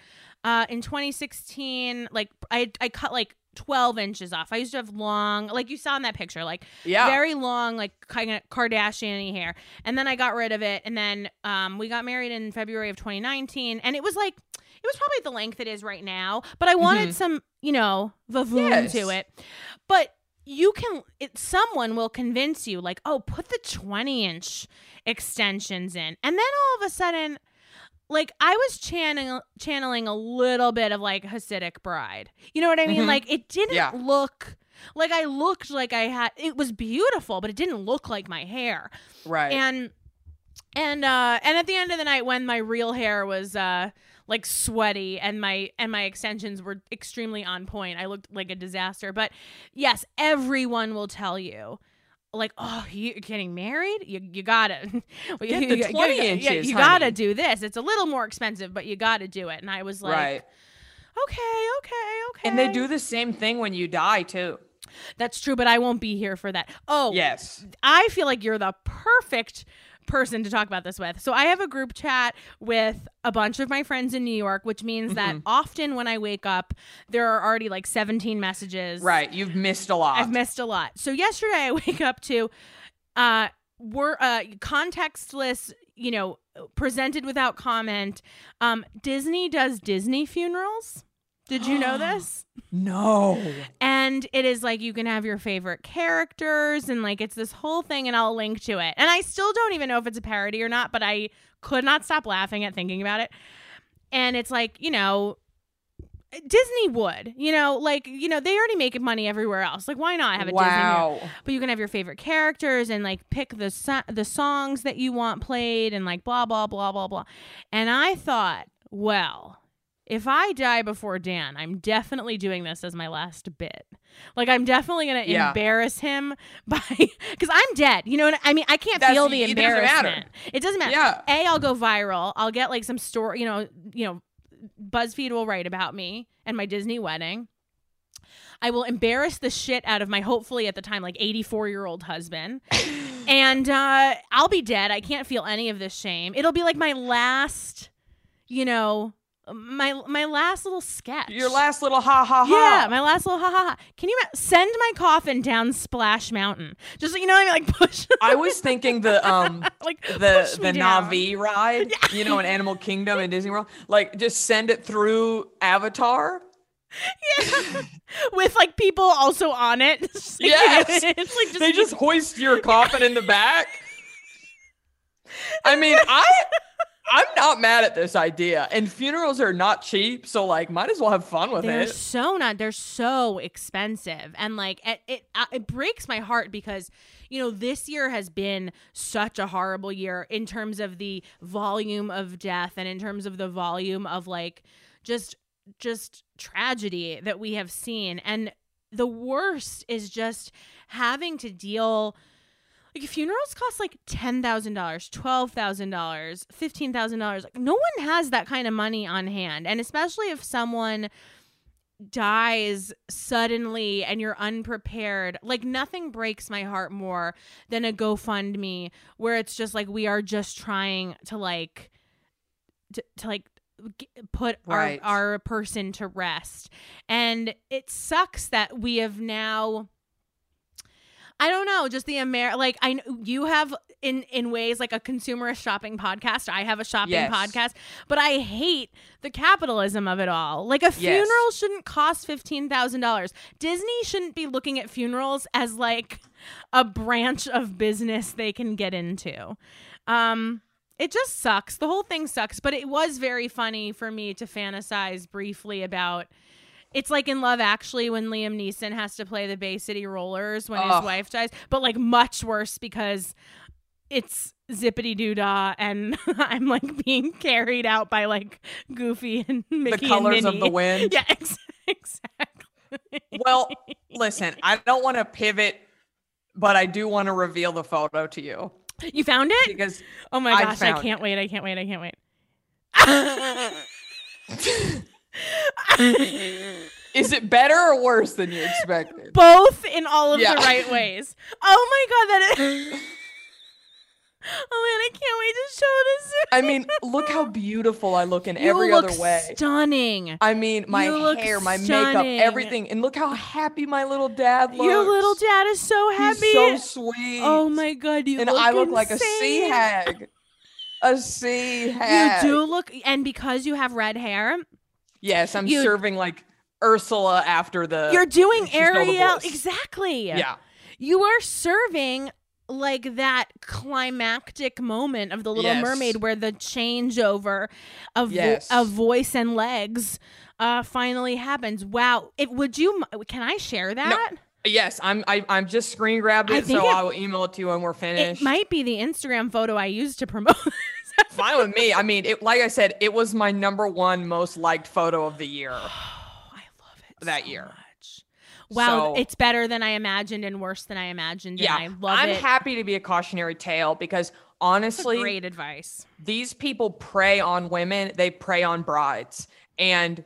Uh, in twenty sixteen, like I, I cut like twelve inches off. I used to have long, like you saw in that picture, like yeah. very long, like kind of Kardashian-y hair. And then I got rid of it. And then um, we got married in February of twenty nineteen. And it was like, it was probably the length it is right now. But I wanted mm-hmm. some, you know, vavoom yes. to it. But you can, it, someone will convince you like, oh, put the twenty inch extensions in. And then all of a sudden, like I was channel- channeling a little bit of like Hasidic bride. You know what I mean? Mm-hmm. Like it didn't yeah. look like I looked like I had, it was beautiful, but it didn't look like my hair. Right. And, and, uh, and at the end of the night when my real hair was, uh, like sweaty and my, and my extensions were extremely on point, I looked like a disaster, but yes, everyone will tell you. Like, oh, you're getting married? You you gotta get you, the twenty you, you, inches. You gotta honey. do this. It's a little more expensive, but you gotta do it. And I was like, right. okay, okay, okay. And they do the same thing when you die too. That's true, but I won't be here for that. Oh, yes. I feel like you're the perfect person to talk about this with. So I have a group chat with a bunch of my friends in New York, which means that mm-hmm. often when I wake up, there are already like seventeen messages. Right. You've missed a lot. I've missed a lot. So yesterday I wake up to uh, were uh, contextless, you know, presented without comment. Um, Disney does Disney funerals. Did you know this? No. And it is like you can have your favorite characters and like it's this whole thing and I'll link to it. And I still don't even know if it's a parody or not, but I could not stop laughing at thinking about it. And it's like, you know, Disney would, you know, like, you know, they already make money everywhere else. Like, why not have a wow. Disney? Wow. But you can have your favorite characters and like pick the so- the songs that you want played and like blah, blah, blah, blah, blah. And I thought, well, if I die before Dan, I'm definitely doing this as my last bit. Like, I'm definitely going to yeah. embarrass him by, because I'm dead. You know what I mean? I can't That's, feel the it embarrassment. Doesn't matter. It doesn't matter. Yeah. A, I'll go viral. I'll get like some story, you know, you know, BuzzFeed will write about me and my Disney wedding. I will embarrass the shit out of my, hopefully at the time, like eighty-four year old husband. And uh, I'll be dead. I can't feel any of this shame. It'll be like my last, you know, My my last little sketch. Your last little ha ha ha. Yeah, my last little ha ha ha. Can you send my coffin down Splash Mountain? Just so you know what I mean? Like push. I was thinking the um like the the down. Na'vi ride, yeah. you know, in Animal Kingdom and Disney World. Like just send it through Avatar. Yeah, with like people also on it. Yes, it's like just they just hoist your coffin in the back. I mean, I, I'm not mad at this idea, and funerals are not cheap. So like, might as well have fun with they're it. They're so not, they're so expensive. And like, it, it, it breaks my heart because, you know, this year has been such a horrible year in terms of the volume of death and in terms of the volume of like, just, just tragedy that we have seen. And the worst is just having to deal, like funerals cost like ten thousand dollars, twelve thousand dollars, fifteen thousand dollars. Like no one has that kind of money on hand. And especially if someone dies suddenly and you're unprepared, like nothing breaks my heart more than a GoFundMe where it's just like, we are just trying to like, to, to like, put right. our, our person to rest. And it sucks that we have now, I don't know, just the Amer like I you have in in ways like a consumerist shopping podcast. I have a shopping yes. podcast, but I hate the capitalism of it all. Like a yes. funeral shouldn't cost fifteen thousand dollars. Disney shouldn't be looking at funerals as like a branch of business they can get into. Um It just sucks. The whole thing sucks. But it was very funny for me to fantasize briefly about. It's like in Love Actually when Liam Neeson has to play the Bay City Rollers when oh. his wife dies, but like much worse because it's zippity doo dah, and I'm like being carried out by like Goofy and Mickey. The colors and of the wind. Yeah, ex- exactly. Well, listen, I don't want to pivot, but I do want to reveal the photo to you. You found it? Because oh my gosh, I, I can't it. wait. I can't wait. I can't wait. Is it better or worse than you expected? Both in all of yeah. the right ways. Oh my God, that is. Oh man, I can't wait to show this. I mean, look how beautiful I look in you every look other way. Stunning. I mean, my you hair, my stunning. makeup, everything. And look how happy my little dad looks. Your little dad is so happy. He's so sweet. Oh my God, you and look And I look insane. like a sea hag. A sea hag. You do look, and because you have red hair. Yes, I'm you, serving like Ursula after the. You're doing Ariel. Exactly. Yeah. You are serving like that climactic moment of the Little yes. Mermaid where the changeover of, yes. vo- of voice and legs uh, finally happens. Wow. It, would you, can I share that? No. Yes. I'm, I, I'm just screen grabbed it. So it, I will email it to you when we're finished. It might be the Instagram photo I used to promote. Fine with me. I mean, it, like I said, it was my number one most liked photo of the year. Oh, I love it. That so year. Much. Wow, so, it's better than I imagined and worse than I imagined. Yeah, and I love I'm it. I'm happy to be a cautionary tale because honestly, great advice. These people prey on women, they prey on brides, and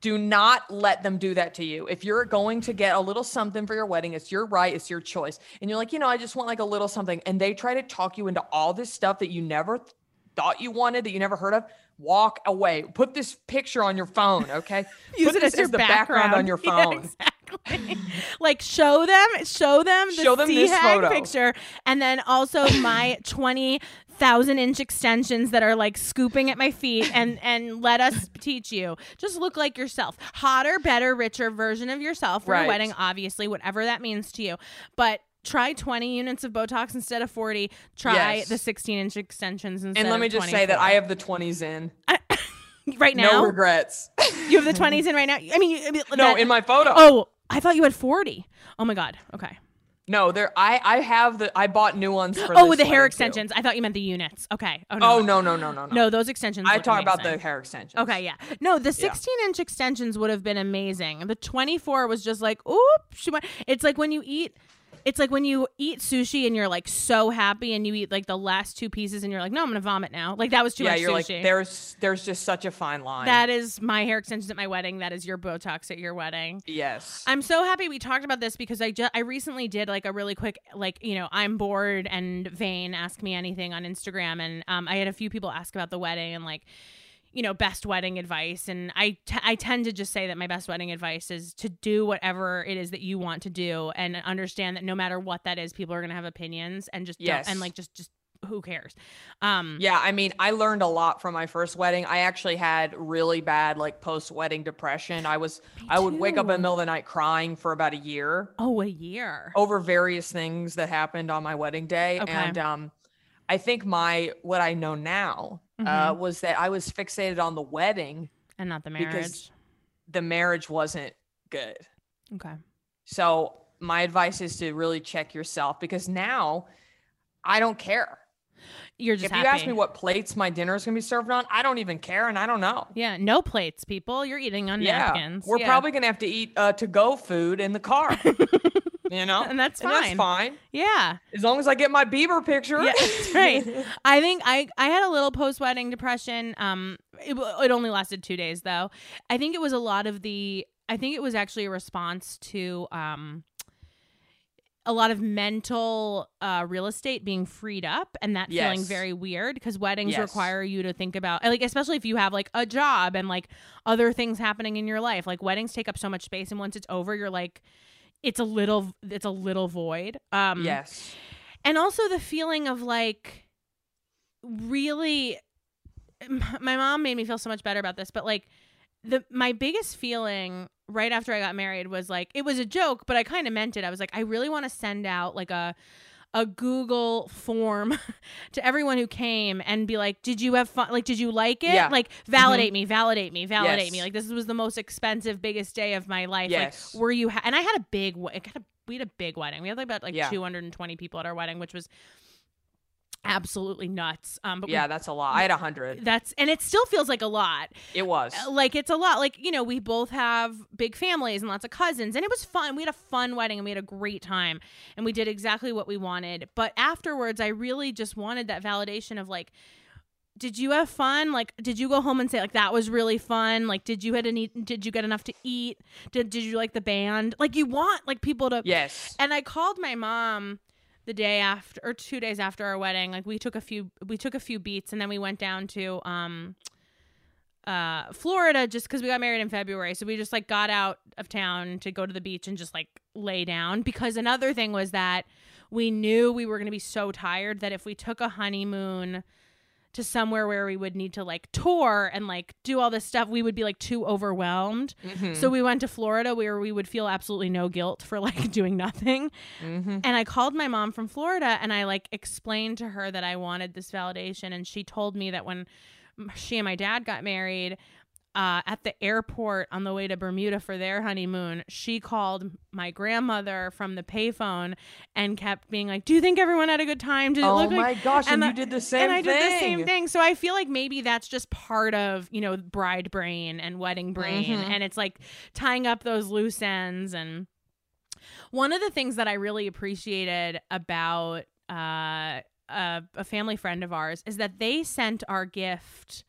do not let them do that to you. If you're going to get a little something for your wedding, it's your right, it's your choice. And you're like, you know, I just want like a little something. And they try to talk you into all this stuff that you never th- thought you wanted, that you never heard of. Walk away. Put this picture on your phone, okay? Use Put it this as, as the background. background on your phone. Yeah, exactly. Like show them, show them the show them this photo. picture, and then also my twenty thousand inch extensions that are like scooping at my feet, and and let us teach you. Just look like yourself, hotter, better, richer version of yourself for right. your wedding, obviously, whatever that means to you, but. Try twenty units of Botox instead of forty. Try yes. the sixteen inch extensions instead of And let me of just say that I have the twenties in. I, right now? No regrets. You have the twenties in right now? I mean, you, No, that, in my photo. Oh, I thought you had forty. Oh my God. Okay. No, there. I, I have the, I bought new ones for Oh, this with the hair extensions. Too. I thought you meant the units. Okay. Oh, no, oh, no, no, no, no, no. No, those extensions. I talk amazing. about the hair extensions. Okay, yeah. No, the sixteen inch yeah. extensions would have been amazing. The twenty-four was just like, oops. It's like when you eat... It's like when you eat sushi and you're like so happy and you eat like the last two pieces and you're like, no, I'm going to vomit now. Like that was too yeah, much you're sushi. Like, there's, there's just such a fine line. That is my hair extensions at my wedding. That is your Botox at your wedding. Yes. I'm so happy we talked about this because I just, I recently did like a really quick, like, you know, I'm bored and vain, ask me anything on Instagram. And um, I had a few people ask about the wedding and like, you know, best wedding advice. And I, t- I tend to just say that my best wedding advice is to do whatever it is that you want to do and understand that no matter what that is, people are going to have opinions and just, yes. and like, just, just who cares? Um, yeah. I mean, I learned a lot from my first wedding. I actually had really bad, like post wedding depression. I was, I would wake up in the middle of the night crying for about a year. Oh, a year. Over various things that happened on my wedding day. Okay. And, um, I think my, what I know now mm-hmm. uh, was that I was fixated on the wedding and not the marriage because the marriage wasn't good. Okay. So my advice is to really check yourself, because now I don't care. You're just if happy. You ask me what plates my dinner is going to be served on, I don't even care. And I don't know. Yeah. No plates, people. You're eating on yeah. napkins. We're yeah. probably going to have to eat uh, to-go food in the car, you know? And that's fine. And that's fine. Yeah. As long as I get my Bieber picture. Yeah, that's right. I think I, I had a little post-wedding depression. Um, it, it only lasted two days though. I think it was a lot of the, I think it was actually a response to, um, a lot of mental uh, real estate being freed up, and that yes. feeling very weird, because weddings yes. require you to think about, like, especially if you have like a job and like other things happening in your life, like weddings take up so much space. And once it's over, you're like, it's a little, it's a little void. Um, yes. And also the feeling of like, really, my mom made me feel so much better about this, but like the, my biggest feeling right after I got married was like, it was a joke, but I kind of meant it. I was like, I really want to send out like a, a Google form to everyone who came and be like, did you have fun? Like, did you like it? Yeah. Like validate mm-hmm. me, validate me, validate yes. me. Like, this was the most expensive, biggest day of my life. Yes. Like, were you, ha- and I had a big, I had a, we had a big wedding. We had like about like yeah. two hundred twenty people at our wedding, which was absolutely nuts. Um, but yeah, we, that's a lot. I had a hundred. That's, and it still feels like a lot. It was like, it's a lot. Like, you know, we both have big families and lots of cousins, and it was fun. We had a fun wedding and we had a great time and we did exactly what we wanted. But afterwards, I really just wanted that validation of like, did you have fun? Like, did you go home and say like, that was really fun? Like, did you had an eat? Did you get enough to eat? Did, did you like the band? Like, you want like people to, yes. And I called my mom the day after, or two days after our wedding, like we took a few, we took a few beats, and then we went down to um, uh, Florida just because we got married in February. So we just like got out of town to go to the beach and just like lay down, because another thing was that we knew we were going to be so tired that if we took a honeymoon to somewhere where we would need to like tour and like do all this stuff, we would be like too overwhelmed. Mm-hmm. So we went to Florida where we would feel absolutely no guilt for like doing nothing. Mm-hmm. And I called my mom from Florida and I like explained to her that I wanted this validation. And she told me that when she and my dad got married, uh, at the airport on the way to Bermuda for their honeymoon, she called my grandmother from the payphone and kept being like, do you think everyone had a good time? Did it oh look like? Oh my gosh. And, and the, you did the same thing. And I thing. did the same thing. So I feel like maybe that's just part of, you know, bride brain and wedding brain. Mm-hmm. And it's like tying up those loose ends. And one of the things that I really appreciated about, uh, a, a family friend of ours is that they sent our gift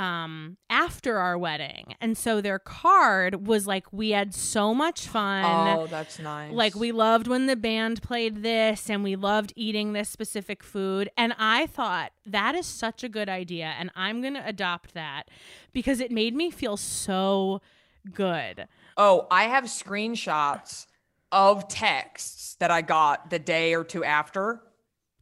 um after our wedding, and so their card was like, we had so much fun. Oh, that's nice. Like, we loved when the band played this and we loved eating this specific food. And I thought, that is such a good idea, and I'm gonna adopt that, because it made me feel so good. Oh, I have screenshots of texts that I got the day or two after,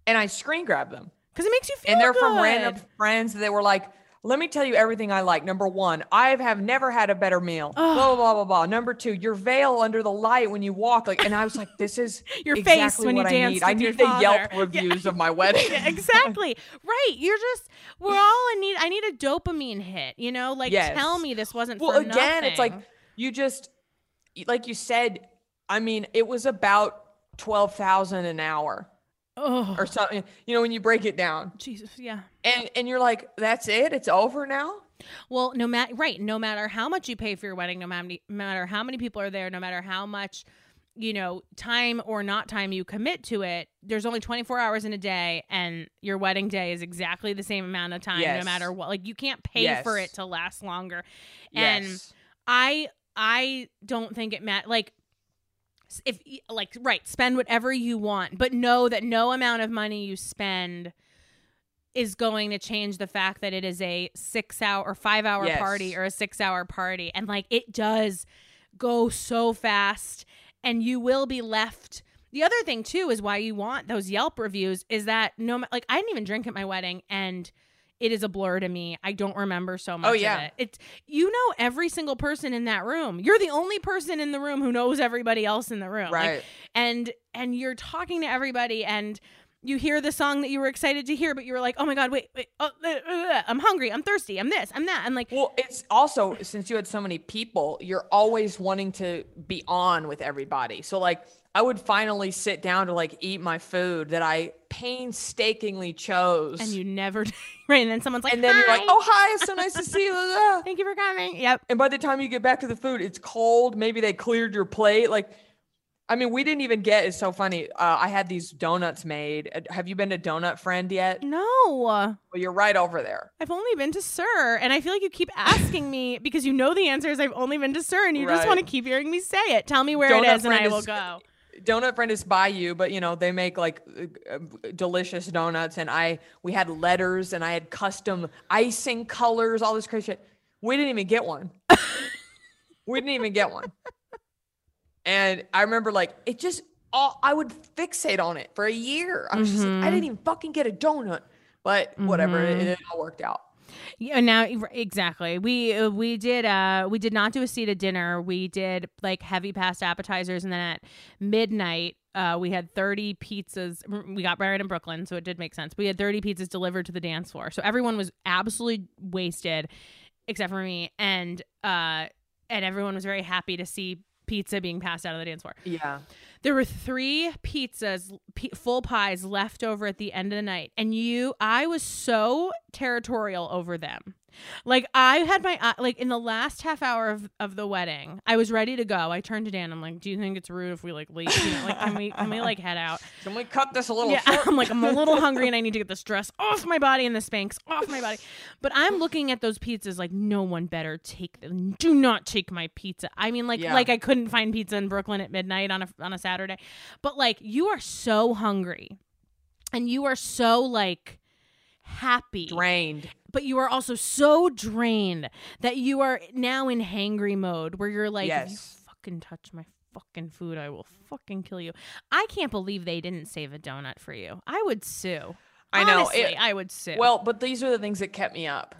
and I screen grabbed them because it makes you feel good. And they're good. From random friends that were like, let me tell you everything I like. Number one, I have never had a better meal. Oh. Blah, blah, blah, blah. Number two, your veil under the light when you walk. Like, and I was like, this is your exactly face when what you I dance need. I need the father. Yelp reviews yeah. of my wedding. Yeah, exactly. Right. You're just, we're all in need. I need a dopamine hit, you know, like yes. tell me this wasn't well, for again, nothing. It's like, you just, like you said, I mean, it was about twelve thousand an hour. Oh. Or something, you know, when you break it down. Jesus, yeah. And and you're like, that's it? It's over now? Well, no matter right, no matter how much you pay for your wedding, no matter no matter how many people are there, no matter how much, you know, time or not time you commit to it, there's only twenty-four hours in a day, and your wedding day is exactly the same amount of time, yes. no matter what. Like, you can't pay yes. for it to last longer. And yes. I I don't think it matters. Like, if like right spend whatever you want, but know that no amount of money you spend is going to change the fact that it is a six hour or five hour yes. party or a six hour party. And like, it does go so fast, and you will be left. The other thing too is why you want those Yelp reviews is that no like I didn't even drink at my wedding, and it is a blur to me. I don't remember so much oh, yeah. of it. It's, you know, every single person in that room. You're the only person in the room who knows everybody else in the room. Right. Like, and, and you're talking to everybody, and you hear the song that you were excited to hear, but you were like, oh my God, wait, wait, oh, uh, I'm hungry, I'm thirsty, I'm this, I'm that. I'm like, well, it's also, since you had so many people, you're always wanting to be on with everybody. So like, I would finally sit down to like eat my food that I painstakingly chose. And you never, right. And then someone's like, and then hi. You're like, oh, hi, it's so nice to see you. Thank you for coming. Yep. And by the time you get back to the food, it's cold. Maybe they cleared your plate. Like, I mean, we didn't even get, it's so funny. Uh, I had these donuts made. Have you been to Donut Friend yet? No. Well, you're right over there. I've only been to Sir. And I feel like you keep asking me because you know the answer is I've only been to Sir and you right. just want to keep hearing me say it. Tell me where Donut it is Friend and I will is, go. Donut Friend is by you, but you know, they make like uh, delicious donuts. And I, we had letters and I had custom icing colors, all this crazy shit. We didn't even get one. We didn't even get one. And I remember like, it just, all, I would fixate on it for a year. I was mm-hmm. just like, I didn't even fucking get a donut, but mm-hmm. whatever. It, it all worked out. Yeah. Now, exactly. We, we did, uh, we did not do a seat at dinner. We did like heavy past appetizers. And then at midnight, uh, we had thirty pizzas. We got married in Brooklyn, so it did make sense. We had thirty pizzas delivered to the dance floor. So everyone was absolutely wasted except for me. And, uh, and everyone was very happy to see pizza being passed out of the dance floor. Yeah. There were three pizzas, p- full pies left over at the end of the night. And you, I was so territorial over them. Like I had my, uh, like in the last half hour of, of the wedding, I was ready to go. I turned to Dan. I'm like, do you think it's rude if we like leave? You know, like, can we, can we like head out? Can we cut this a little yeah, short? I'm like, I'm a little hungry and I need to get this dress off my body and the Spanx off my body. But I'm looking at those pizzas like, no one better take them. Do not take my pizza. I mean, like, yeah. like I couldn't find pizza in Brooklyn at midnight on a, on a Saturday, but like you are so hungry and you are so like happy. Drained. But you are also so drained that you are now in hangry mode where you're like, yes. if you fucking touch my fucking food, I will fucking kill you. I can't believe they didn't save a donut for you. I would sue. I Honestly, know. It, I would sue. Well, but these are the things that kept me up.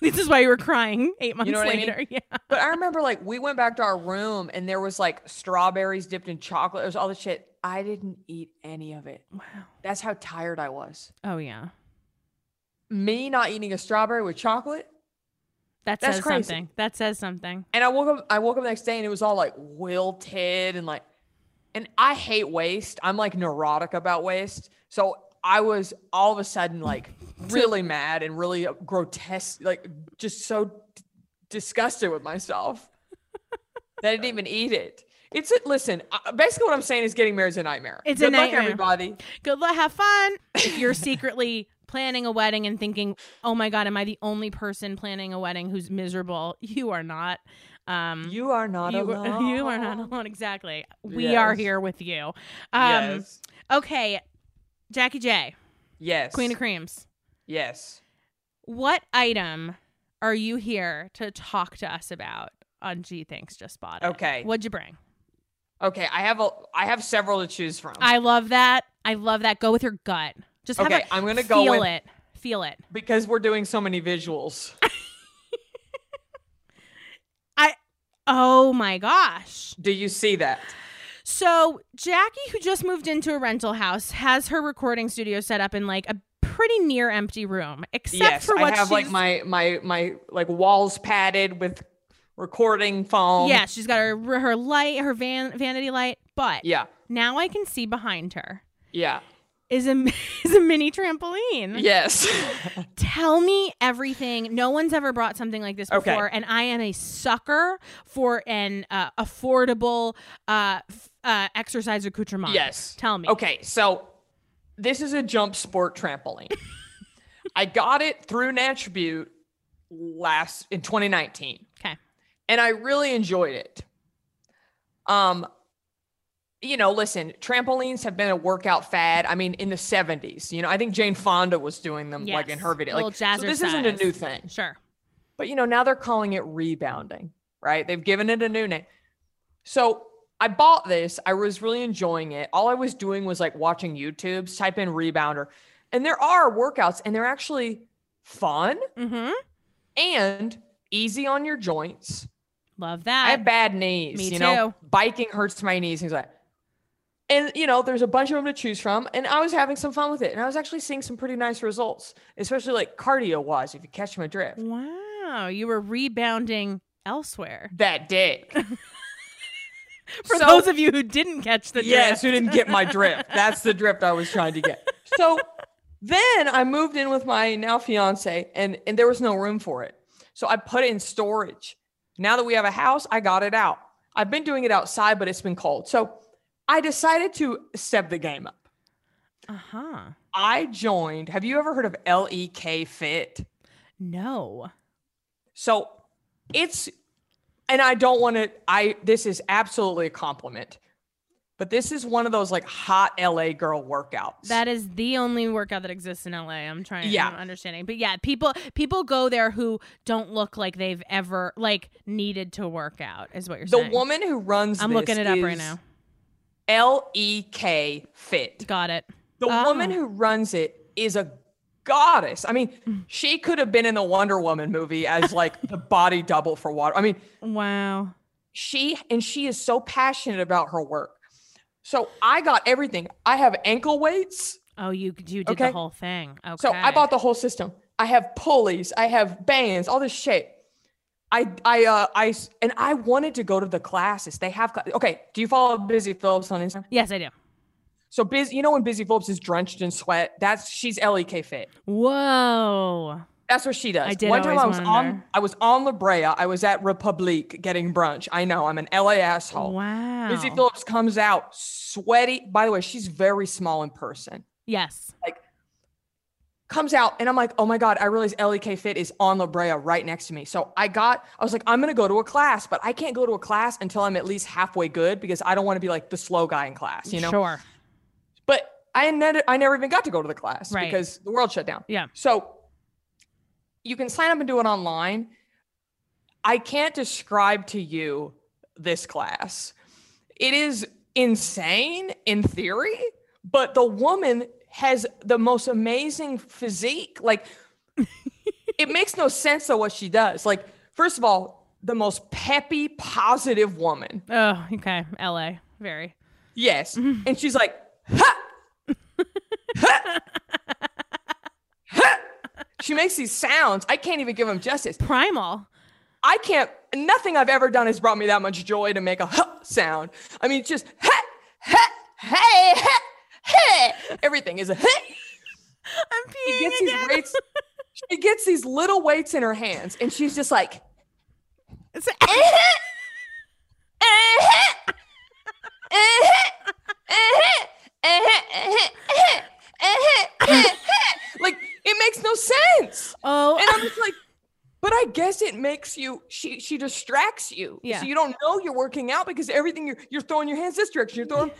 This is why you were crying eight months you know later. I mean? Yeah. But I remember like we went back to our room and there was like strawberries dipped in chocolate. It was all this shit. I didn't eat any of it. Wow. That's how tired I was. Oh, yeah. Me not eating a strawberry with chocolate. That says crazy. something. That says something. And I woke up, I woke up the next day and it was all like wilted and like, and I hate waste. I'm like neurotic about waste. So I was all of a sudden like really mad and really grotesque, like just so d- disgusted with myself that I didn't even eat it. It's a, listen, uh, basically what I'm saying is getting married is a nightmare. It's Good a nightmare. Good luck, everybody. Good luck. Have fun. If you're secretly planning a wedding and thinking, oh my God, am I the only person planning a wedding who's miserable? You are not. Um, you are not you, alone. You are not alone. Exactly. We yes. are here with you. Um, yes. Okay. Jackie J. Yes. Queen of Creams. Yes. What item are you here to talk to us about on G Thanks Just Bought It? Okay. What'd you bring? Okay. I have a, I have several to choose from. I love that. I love that. Go with your gut. Just have okay, a, I'm gonna go feel with, it, feel it, because we're doing so many visuals. I, oh my gosh! Do you see that? So Jackie, who just moved into a rental house, has her recording studio set up in like a pretty near empty room, except yes, for what I have she's, like my my my like walls padded with recording foam. Yeah, she's got her her light, her van, vanity light, but yeah, now I can see behind her. Yeah. Is a, is a mini trampoline. Yes. Tell me everything. No one's ever brought something like this before. Okay. And I am a sucker for an uh, affordable uh, f- uh, exercise accoutrement. Yes. Tell me. Okay. So this is a jump sport trampoline. I got it through Natch Butte last in twenty nineteen. Okay. And I really enjoyed it. Um, You know, listen, trampolines have been a workout fad. I mean, in the seventies, you know, I think Jane Fonda was doing them yes. like in her video. Like, so this isn't a new thing. Sure. But, you know, now they're calling it rebounding, right? They've given it a new name. So I bought this. I was really enjoying it. All I was doing was like watching YouTube, type in rebounder. And there are workouts and they're actually fun mm-hmm. and easy on your joints. Love that. I have bad knees. Me you too. know, biking hurts my knees. Things like that. And, you know, there's a bunch of them to choose from. And I was having some fun with it. And I was actually seeing some pretty nice results, especially like cardio-wise, if you catch my drift. Wow. You were rebounding elsewhere. That dick. For so, those of you who didn't catch the drift. Yes, who didn't get my drift. That's the drift I was trying to get. So then I moved in with my now fiance, and, and there was no room for it. So I put it in storage. Now that we have a house, I got it out. I've been doing it outside, but it's been cold. So I decided to step the game up. Uh-huh. I joined. Have you ever heard of LEKfit? No. So it's, and I don't want to, I, this is absolutely a compliment, but this is one of those like hot L A girl workouts. That is the only workout that exists in L A. I'm trying to yeah. understanding, but yeah, people, people go there who don't look like they've ever like needed to work out is what you're the saying. The woman who runs, I'm this looking it up right now. LEKfit. Got it. The oh. woman who runs it is a goddess. I mean, she could have been in the Wonder Woman movie as like the body double for water. I mean, wow. She, and she is so passionate about her work. So I got everything. I have ankle weights. Oh, you, you did okay? the whole thing. Okay. So I bought the whole system. I have pulleys. I have bands, all this shit. I, I, uh, I, and I wanted to go to the classes they have. Cl- okay. Do you follow Busy Philipps on Instagram? Yes, I do. So Busy, you know, when Busy Philipps is drenched in sweat, that's, she's LEKfit. Whoa. That's what she does. I did One time I was wonder. on, I was on La Brea. I was at Republique getting brunch. I know I'm an L A asshole. Wow. Busy Philipps comes out sweaty. By the way, she's very small in person. Yes. Like comes out and I'm like, oh my God, I realize LEKfit is on La Brea right next to me. So I got, I was like, I'm going to go to a class, but I can't go to a class until I'm at least halfway good because I don't want to be like the slow guy in class, you know? Sure. But I never, I never even got to go to the class right. because the world shut down. Yeah. So you can sign up and do it online. I can't describe to you this class. It is insane in theory, but the woman has the most amazing physique. Like it makes no sense of what she does. Like, first of all, the most peppy, positive woman. Oh, okay. L A. Very. Yes. Mm-hmm. And she's like, ha! Ha! Ha! She makes these sounds. I can't even give them justice. Primal. I can't, nothing I've ever done has brought me that much joy to make a ha sound. I mean, just ha, ha, hey, ha. Hey, everything is a hey. I'm peeing she gets again. These weights, she gets these little weights in her hands, and she's just like, it's a, eh-heh, eh-heh, eh-heh, eh-heh, eh-heh, eh-heh, eh-heh. Like it makes no sense. Oh, and I'm just like, but I guess it makes you. She she distracts you, yeah. So you don't know you're working out because everything you're you're throwing your hands this direction, you're throwing.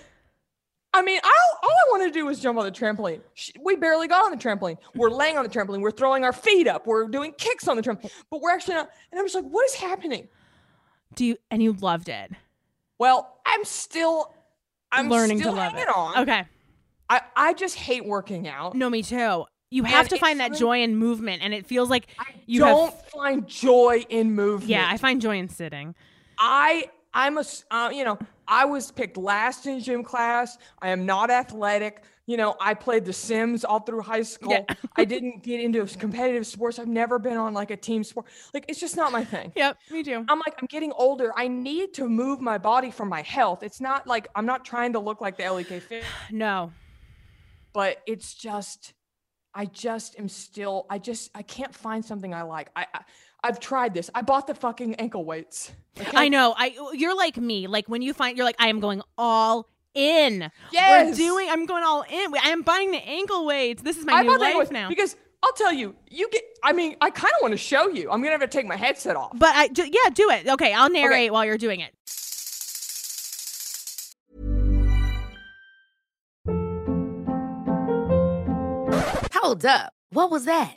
I mean, all, all I want to do is jump on the trampoline. We barely got on the trampoline. We're laying on the trampoline. We're throwing our feet up. We're doing kicks on the trampoline. But we're actually not. And I'm just like, what is happening? Do you, and you loved it. Well, I'm still, I'm learning still to love it. On. Okay. I, I just hate working out. No, me too. You have and to find that like, joy in movement. And it feels like I you don't have, find joy in movement. Yeah. I find joy in sitting. I, I'm a, uh, you know, I was picked last in gym class. I am not athletic. You know, I played The Sims all through high school. Yeah. I didn't get into competitive sports. I've never been on like a team sport. Like, it's just not my thing. Yep, me too. I'm like, I'm getting older. I need to move my body for my health. It's not like, I'm not trying to look like the LEKfit. No. But it's just, I just am still, I just, I can't find something I like. I, I I've tried this. I bought the fucking ankle weights. Okay? I know. I you're like me. Like when you find, you're like, I am going all in. Yes. We're doing, I'm going all in. I am buying the ankle weights. This is my I new life now. Because I'll tell you, you get, I mean, I kind of want to show you. I'm going to have to take my headset off. But I, do, yeah, do it. Okay. I'll narrate okay. while you're doing it. Hold up. What was that?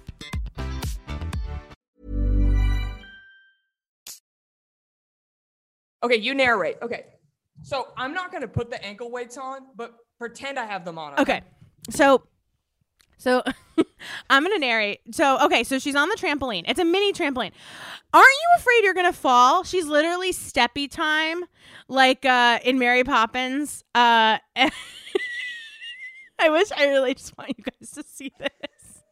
Okay, you narrate. Okay. So I'm not going to put the ankle weights on, but pretend I have them on. Okay. So, so I'm going to narrate. So, okay. So she's on the trampoline. It's a mini trampoline. Aren't you afraid you're going to fall? She's literally steppy time, like uh, in Mary Poppins. Uh, I wish I really just want you guys to see this.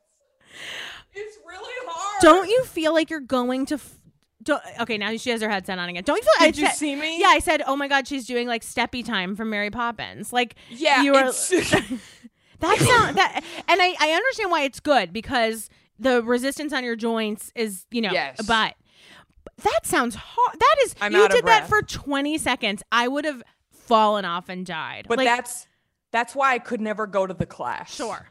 It's really hard. Don't you feel like you're going to... F- Don't, okay, now she has her headset on again. Don't you feel? Did I, you I, see me? Yeah, I said, oh my God, she's doing like steppy time from Mary Poppins. Like, yeah, you are. That's not that, and I, I understand why it's good because the resistance on your joints is, you know, yes. But that sounds hard. That is, I'm you did that for twenty seconds. I would have fallen off and died. But like, that's that's why I could never go to the class. Sure,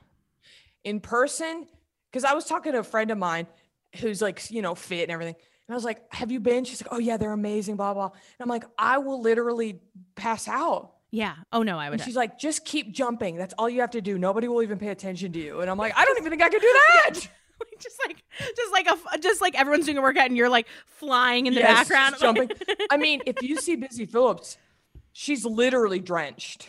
in person, because I was talking to a friend of mine who's like, you know, fit and everything. And I was like, have you been? She's like, oh, yeah, they're amazing, blah, blah. And I'm like, I will literally pass out. Yeah. Oh, no, I would. And she's like, just keep jumping. That's all you have to do. Nobody will even pay attention to you. And I'm like, I don't even think I can do that. just like just like a, just like everyone's doing a workout and you're like flying in the yes, background. Jumping. I mean, if you see Busy Philipps, she's literally drenched.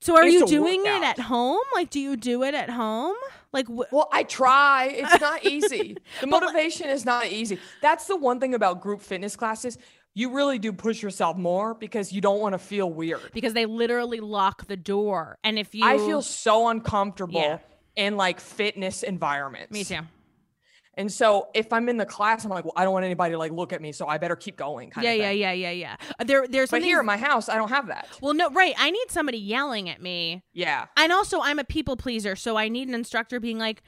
So are it's you doing workout. It at home? Like, do you do it at home? Like, wh- well, I try. It's not easy. The motivation is not easy. That's the one thing about group fitness classes. You really do push yourself more because you don't want to feel weird. Because they literally lock the door. And if you, I feel so uncomfortable yeah. in like fitness environments. Me too. And so if I'm in the class, I'm like, well, I don't want anybody to like look at me, so I better keep going. Kind yeah, of yeah, yeah, yeah, yeah. There, there's. But something... here in my house, I don't have that. Well, no, right. I need somebody yelling at me. Yeah. And also, I'm a people pleaser, so I need an instructor being like,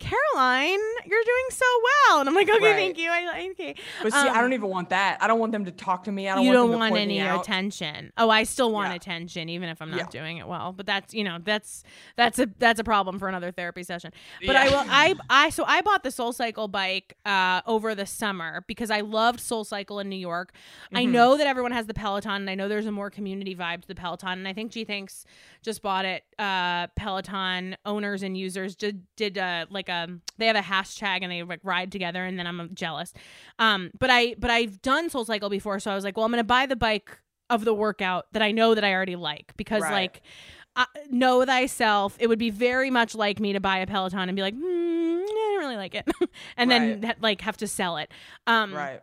Caroline, you're doing so well, and I'm like, okay, right. Thank you. I, okay. But see, um, I don't even want that. I don't want them to talk to me. I don't. You want don't them to want point any me out. Attention. Oh, I still want yeah. attention, even if I'm not yeah. doing it well. But that's you know that's that's a that's a problem for another therapy session. But yeah. I will. I I so I bought the SoulCycle bike uh, over the summer because I loved SoulCycle in New York. Mm-hmm. I know that everyone has the Peloton, and I know there's a more community vibe to the Peloton. And I think Two Things Just Bought It. Uh, Peloton owners and users did did uh, like. Um, they have a hashtag and they like ride together, and then I'm jealous. Um, but I, but I've done SoulCycle before, so I was like, well, I'm gonna buy the bike of the workout that I know that I already like because right. like I, know thyself. It would be very much like me to buy a Peloton and be like, mm, I don't really like it, and right. then like have to sell it. Um, right.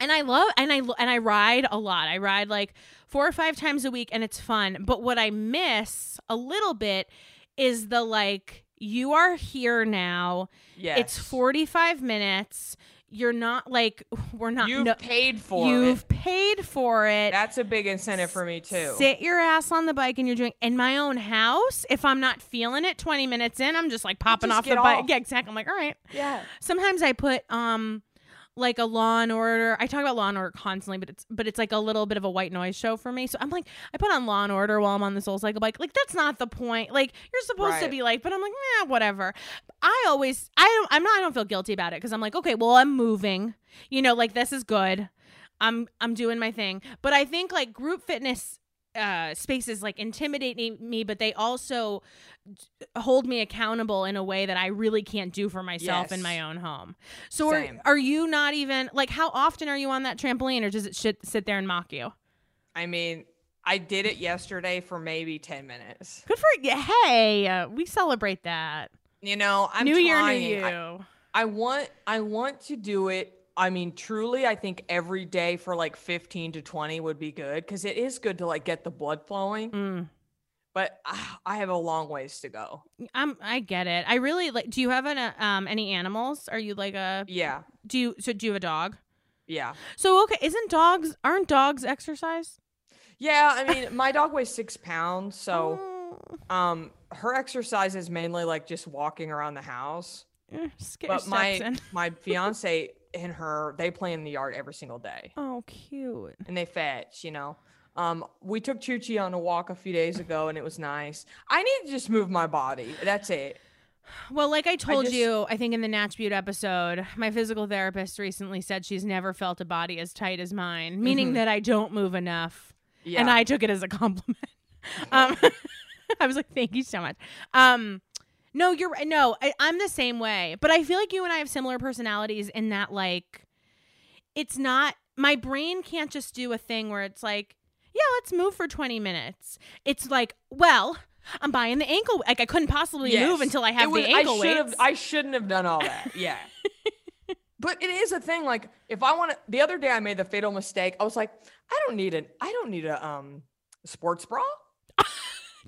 And I love and I and I ride a lot. I ride like four or five times a week, and it's fun. But what I miss a little bit is the like. You are here now. Yes. It's forty-five minutes. You're not like, we're not. You've no, paid for you've it. You've paid for it. That's a big incentive for me too. Sit your ass on the bike and you're doing, in my own house, if I'm not feeling it twenty minutes in, I'm just like popping just off the off. bike. Yeah, exactly. I'm like, all right. Yeah. Sometimes I put, um, like a Law and Order. I talk about Law and Order constantly, but it's but it's like a little bit of a white noise show for me. So I'm like, I put on Law and Order while I'm on the SoulCycle bike. Like that's not the point. Like you're supposed right. to be like, but I'm like, nah, whatever. I always, I don't, I'm not, I don't feel guilty about it because I'm like, okay, well, I'm moving. You know, like this is good. I'm I'm doing my thing. But I think like group fitness. Uh, spaces like intimidate me, but they also hold me accountable in a way that I really can't do for myself yes. in my own home. So are, are you not even like, how often are you on that trampoline or does it shit, sit there and mock you? I mean, I did it yesterday for maybe ten minutes. Good for you. Hey, uh, we celebrate that. You know, I'm new year, trying. New you. I, I want, I want to do it. I mean, truly, I think every day for like fifteen to twenty would be good because it is good to like get the blood flowing. Mm. But uh, I have a long ways to go. Um, I get it. I really like. Do you have an, uh, um any animals? Are you like a yeah? Do you so? Do you have a dog? Yeah. So okay, isn't dogs aren't dogs exercise? Yeah, I mean, my dog weighs six pounds, so mm. um, her exercise is mainly like just walking around the house. Mm, but my in. my fiance. And her, they play in the yard every single day. Oh, cute. And they fetch, you know. Um, we took Chuchi on a walk a few days ago and it was nice. I need to just move my body. That's it. Well, like I told I just, you, I think in the Natch Butte episode, my physical therapist recently said she's never felt a body as tight as mine, meaning mm-hmm. that I don't move enough. Yeah. And I took it as a compliment. um, I was like, thank you so much. Um, No, you're right. No, I, I'm the same way. But I feel like you and I have similar personalities in that, like, it's not my brain can't just do a thing where it's like, yeah, let's move for twenty minutes. It's like, well, I'm buying the ankle. Like, I couldn't possibly yes. move until I have was, the ankle I weights. Have, I shouldn't have done all that. Yeah. But it is a thing. Like, if I want to, the other day I made the fatal mistake. I was like, I don't need an, I don't need a um sports bra.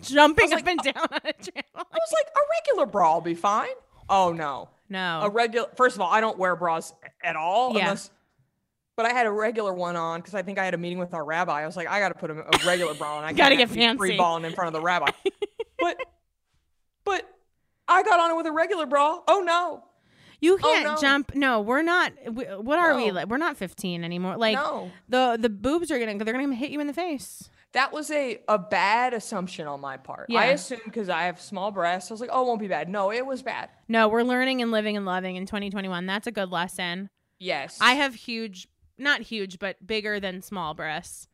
Jumping up like, and down on a channel. I was like, a regular bra will be fine. Oh no. No. A regular, first of all, I don't wear bras at all. Yeah. Unless, but I had a regular one on because I think I had a meeting with our rabbi. I was like, I got to put a, a regular bra on. I got to get fancy. Free balling in front of the rabbi. but, but I got on it with a regular bra. Oh no. You can't oh, no. jump. No, we're not. We, what are no. we? Like? We're not fifteen anymore. Like no. the, the boobs are going to, they're going to hit you in the face. That was a, a bad assumption on my part. Yeah. I assumed because I have small breasts. I was like, oh, it won't be bad. No, it was bad. No, we're learning and living and loving in twenty twenty-one. That's a good lesson. Yes. I have huge, not huge, but bigger than small breasts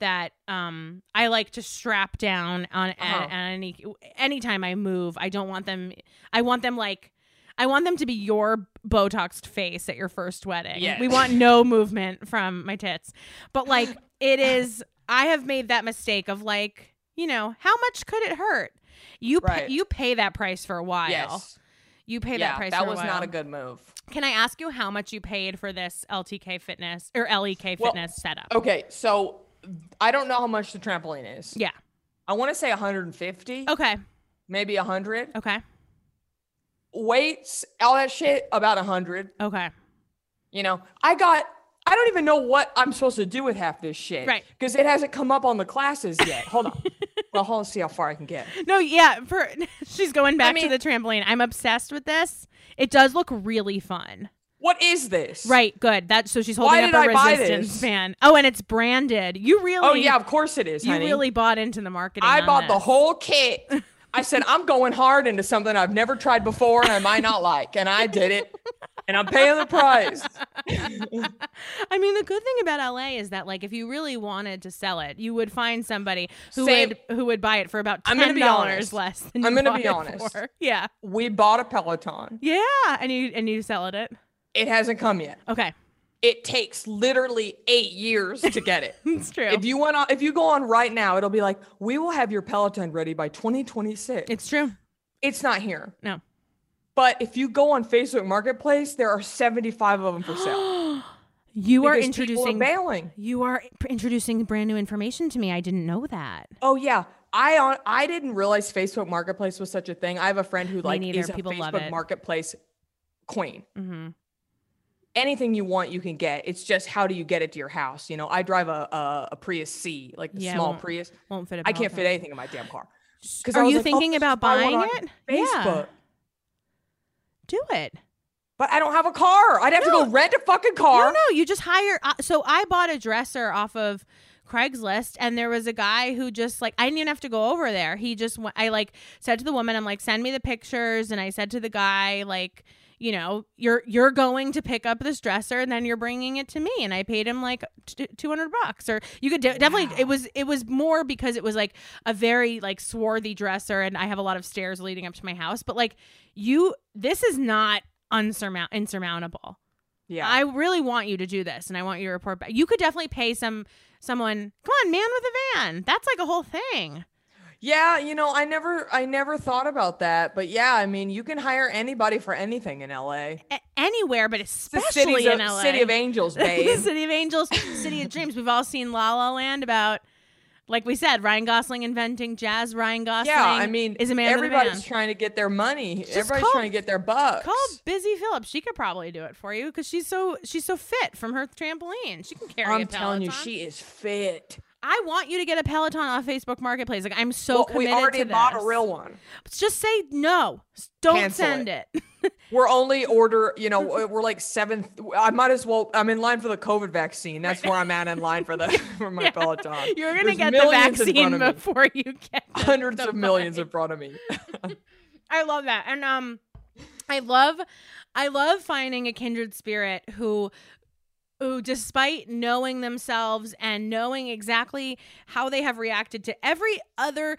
that um I like to strap down on uh-huh. at, at any anytime I move. I don't want them. I want them like, I want them to be your Botoxed face at your first wedding. Yes. We want no movement from my tits. But like it is... I have made that mistake of like, you know, how much could it hurt? You right. pay, you pay that price for a while. Yes. You pay yeah, that price that for a while. That was not a good move. Can I ask you how much you paid for this L T K fitness or L E K well, fitness setup? Okay. So I don't know how much the trampoline is. Yeah. I want to say one hundred fifty. Okay. Maybe one hundred. Okay. Weights, all that shit, about one hundred. Okay. You know, I got... I don't even know what I'm supposed to do with half this shit. Right. Because it hasn't come up on the classes yet. Hold on. Well, hold on, see how far I can get. No, yeah. For, she's going back I mean, to the trampoline. I'm obsessed with this. It does look really fun. What is this? Right, good. That, so she's holding Why up did a I resistance band. Oh, and it's branded. You really... Oh, yeah, of course it is, You honey. really bought into the marketing I bought this. the whole kit. I said, I'm going hard into something I've never tried before and I might not like. And I did it. And I'm paying the price. I mean, the good thing about L A is that, like, if you really wanted to sell it, you would find somebody who Same. would who would buy it for about ten dollars I'm gonna be honest. less than you I'm gonna be honest. For. Yeah. We bought a Peloton. Yeah. And you and you sell it it? It hasn't come yet. Okay. It takes literally eight years to get it. It's true. If you went on, if you go on right now, it'll be like, we will have your Peloton ready by twenty twenty-six. It's true. It's not here. No. But if you go on Facebook Marketplace, there are seventy-five of them for sale. you are introducing bailing. You are introducing brand new information to me. I didn't know that. Oh yeah, I I didn't realize Facebook Marketplace was such a thing. I have a friend who like is a Facebook Marketplace queen. Mm-hmm. Anything you want, you can get. It's just how do you get it to your house? You know, I drive a a, a Prius C, like the yeah, small won't, Prius. Won't fit. A I can't fit anything in my damn car. Are you like, thinking oh, about buying it? Facebook. Yeah. Do it. But I don't have a car. I'd have no. to go rent a fucking car. No, no, you just hire. Uh, so I bought a dresser off of Craigslist, and there was a guy who just like, I didn't even have to go over there. He just went, I like said to the woman, I'm like, send me the pictures. And I said to the guy, like, you know, you're you're going to pick up this dresser and then you're bringing it to me. And I paid him like two hundred bucks, or you could de- wow. definitely, it was it was more because it was like a very like swarthy dresser. And I have a lot of stairs leading up to my house. But like you, this is not unsurmount- insurmountable. Yeah, I really want you to do this. And I want you to report back. You could definitely pay some someone. Come on, man with a van. That's like a whole thing. Yeah, you know, I never I never thought about that. But yeah, I mean, you can hire anybody for anything in L A. A- anywhere, but especially in L A. City of Angels, babe. City of Angels, City of Dreams. We've all seen La La Land about, like we said, Ryan Gosling inventing jazz. Ryan Gosling yeah, I mean, is a man everybody's man. trying to get their money. Just everybody's call, trying to get their bucks. Call Busy Philipps. She could probably do it for you because she's so she's so fit from her trampoline. She can carry I'm a Peloton. I'm telling you, she is fit. I want you to get a Peloton on Facebook Marketplace. Like, I'm so well, committed to this. We already bought a real one. But just say no. Don't Cancel send it. it. We're only order, you know, we're like seventh. I might as well. I'm in line for the COVID vaccine. That's right. where I'm at in line for the for my yeah. Peloton. You're going to get the vaccine before you get the, Hundreds the of money. millions in front of me. I love that. And um, I love, I love finding a kindred spirit who... who, despite knowing themselves and knowing exactly how they have reacted to every other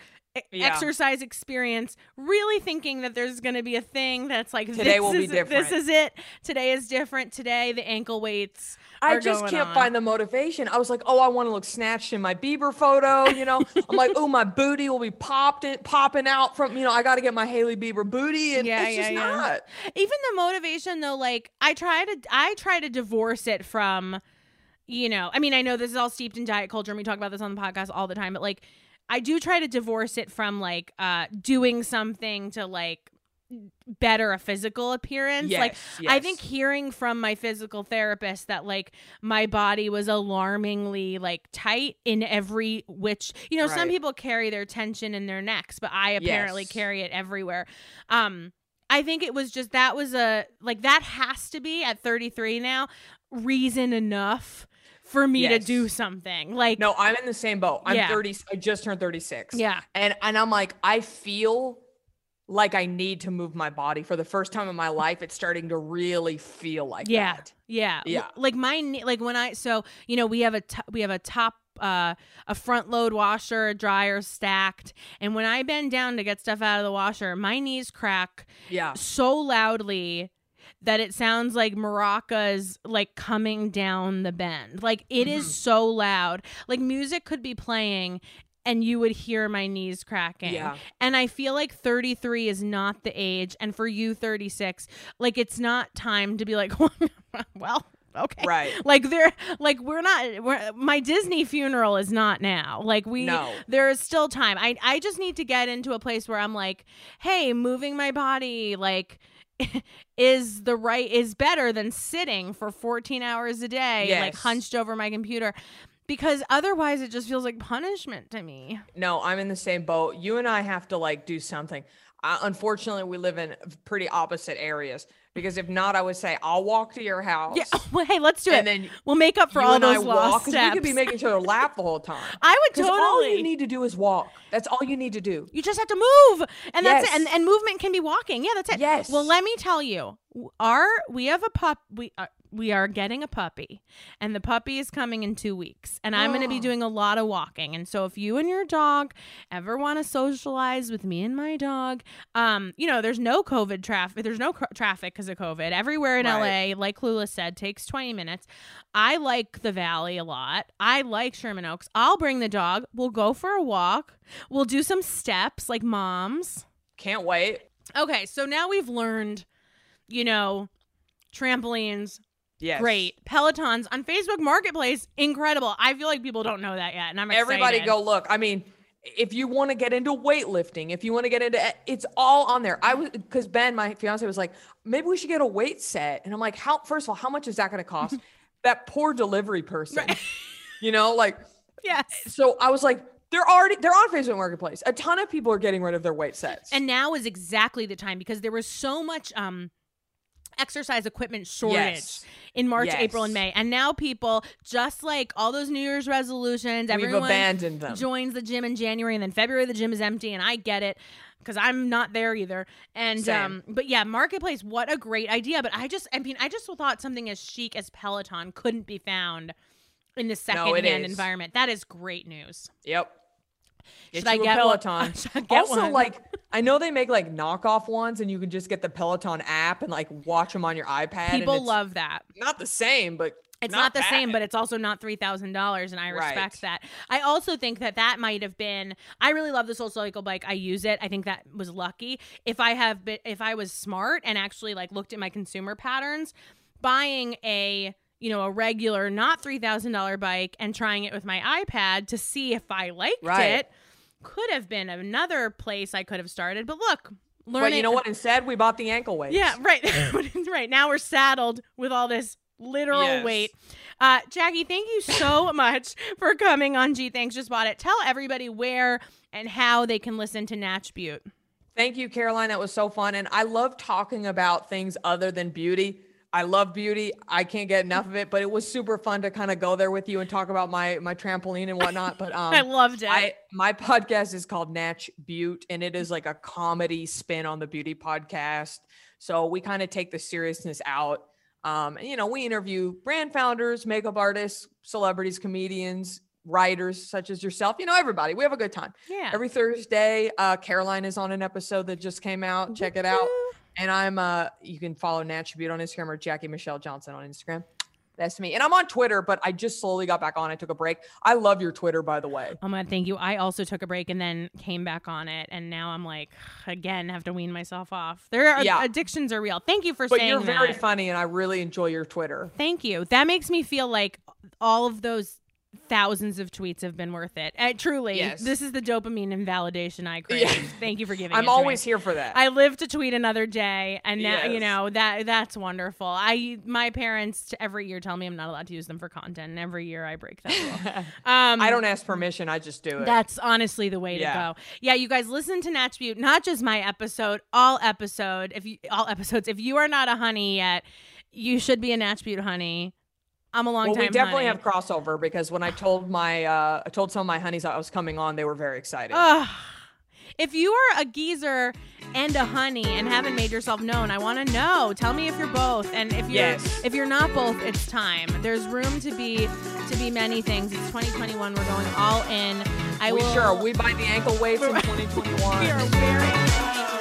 yeah. exercise experience, really thinking that there's going to be a thing that's like, today will be different. This is it. Today is different. Today, the ankle weights. I just can't on. find the motivation. I was like, oh, I want to look snatched in my Bieber photo. You know, I'm like, oh, my booty will be popped it popping out from, you know, I got to get my Hailey Bieber booty. And yeah, it's yeah, just yeah. not. Even the motivation though, like I try to, I try to divorce it from, you know, I mean, I know this is all steeped in diet culture and we talk about this on the podcast all the time, but like, I do try to divorce it from like uh, doing something to like better a physical appearance. Yes, like yes. I think hearing from my physical therapist that like my body was alarmingly like tight in every which, you know, right. some people carry their tension in their necks, but I apparently yes. carry it everywhere. Um, I think it was just, that was a, like that has to be at thirty-three now, reason enough for me yes. to do something. Like, no, I'm in the same boat. I'm yeah. thirty. I just turned thirty-six. Yeah. And, and I'm like, I feel like I need to move my body for the first time in my life. It's starting to really feel like yeah. that. Yeah. Yeah. Like my, like when I, so, you know, we have a, t- we have a top, uh, a front load washer, a dryer stacked. And when I bend down to get stuff out of the washer, my knees crack yeah. so loudly that it sounds like maracas like coming down the bend. Like it mm-hmm. is so loud. Like music could be playing and you would hear my knees cracking. Yeah. And I feel like thirty-three is not the age. And for you, thirty-six, like it's not time to be like, well, okay. Right. Like they're like, we're not, we're, my Disney funeral is not now. Like we, no. there is still time. I, I just need to get into a place where I'm like, hey, moving my body, like, is the right is better than sitting for fourteen hours a day yes. like hunched over my computer, because otherwise it just feels like punishment to me. No, I'm in the same boat. You and I have to like do something. Uh, unfortunately we live in pretty opposite areas, because if not, I would say I'll walk to your house. Yeah. Well, hey, let's do and it. And then we'll make up for all those I lost walk, steps. We could be making each other laugh the whole time. I would totally. All you need to do is walk. That's all you need to do. You just have to move, and yes. that's it. And, and movement can be walking. Yeah, that's it. Yes. Well, let me tell you, our we have a pup. We are, we are getting a puppy, and the puppy is coming in two weeks, and I'm oh. going to be doing a lot of walking. And so, if you and your dog ever want to socialize with me and my dog, um, you know, there's no COVID traffic. There's no cr- traffic. Of COVID everywhere in right. L A, like Clueless said, takes twenty minutes. I like the Valley a lot. I like Sherman Oaks. I'll bring the dog. We'll go for a walk. We'll do some steps like moms. Can't wait. Okay, so now we've learned, you know, trampolines. Yes. Great. Pelotons on Facebook Marketplace. Incredible. I feel like people don't know that yet, and I'm excited. Everybody go look. I mean, if you want to get into weightlifting, if you want to get into, it's all on there. I was, cause Ben, my fiance, was like, maybe we should get a weight set. And I'm like, how, first of all, how much is that going to cost? That poor delivery person, right. you know, like, yes. So I was like, They're already, they're on Facebook Marketplace. A ton of people are getting rid of their weight sets. And now is exactly the time, because there was so much, um, exercise equipment shortage yes. in March, yes. April, and May. And now people, just like all those New Year's resolutions, We've everyone abandoned them. Joins the gym in January, and then February the gym is empty, and I get it, because I'm not there either. And Same. um but yeah, Marketplace, what a great idea. But I just I mean I just thought something as chic as Peloton couldn't be found in the secondhand no, environment. That is great news. Yep. Should I, get Peloton? Should I get also, one? Also, like, I know they make like knockoff ones, and you can just get the Peloton app and like watch them on your iPad. People and love that. Not the same, but it's not, not the bad. same, but it's also not three thousand dollars, and I respect right. that. I also think that that might have been. I really love the SoulCycle bike. I use it. I think that was lucky. If I have, been, if I was smart and actually like looked at my consumer patterns, buying a. you know, a regular, not three thousand dollars bike and trying it with my iPad to see if I liked right. it could have been another place I could have started. But look, learning. Well, you know what? Instead, we bought the ankle weights. Yeah, right. right. Now we're saddled with all this literal yes. weight. Uh, Jackie, thank you so much for coming on G Thanks Just Bought It. Tell everybody where and how they can listen to Natch Butte. Thank you, Caroline. That was so fun. And I love talking about things other than beauty. I love beauty. I can't get enough of it, but it was super fun to kind of go there with you and talk about my my trampoline and whatnot. But um, I loved it. I, my podcast is called Natch Butte, and it is like a comedy spin on the beauty podcast. So we kind of take the seriousness out. Um, and, you know, we interview brand founders, makeup artists, celebrities, comedians, writers such as yourself, you know, everybody, we have a good time. Yeah. Every Thursday, uh, Caroline is on an episode that just came out. Check it out. And I'm, uh, you can follow Natch Butte on Instagram or Jackie Michelle Johnson on Instagram. That's me. And I'm on Twitter, but I just slowly got back on. I took a break. I love your Twitter, by the way. Oh my, thank you. I also took a break and then came back on it. And now I'm like, again, have to wean myself off. There are yeah. addictions are real. Thank you for but saying that. But you're very that. funny and I really enjoy your Twitter. Thank you. That makes me feel like all of those thousands of tweets have been worth it. I, truly, yes. This is the dopamine and validation I crave. Yeah. Thank you for giving I'm it to always me. Here for that. I live to tweet another day, and now, yes. you know that that's wonderful. I my parents every year tell me I'm not allowed to use them for content, and every year I break that rule. um, I don't ask permission. I just do it. That's honestly the way yeah. to go. Yeah, you guys listen to Natch Butte, not just my episode, all episode. If you all episodes, if you are not a honey yet, you should be a Natch Butte honey. I'm a long well, time. We definitely honey. have crossover because when I told my, uh, I told some of my honeys I was coming on, they were very excited. Uh, if you are a geezer and a honey and haven't made yourself known, I want to know. Tell me if you're both, and if you're yes. if you're not both, it's time. There's room to be to be many things. It's twenty twenty-one. We're going all in. I we will. Sure, we buy the ankle weights in twenty twenty-one. We are wearing.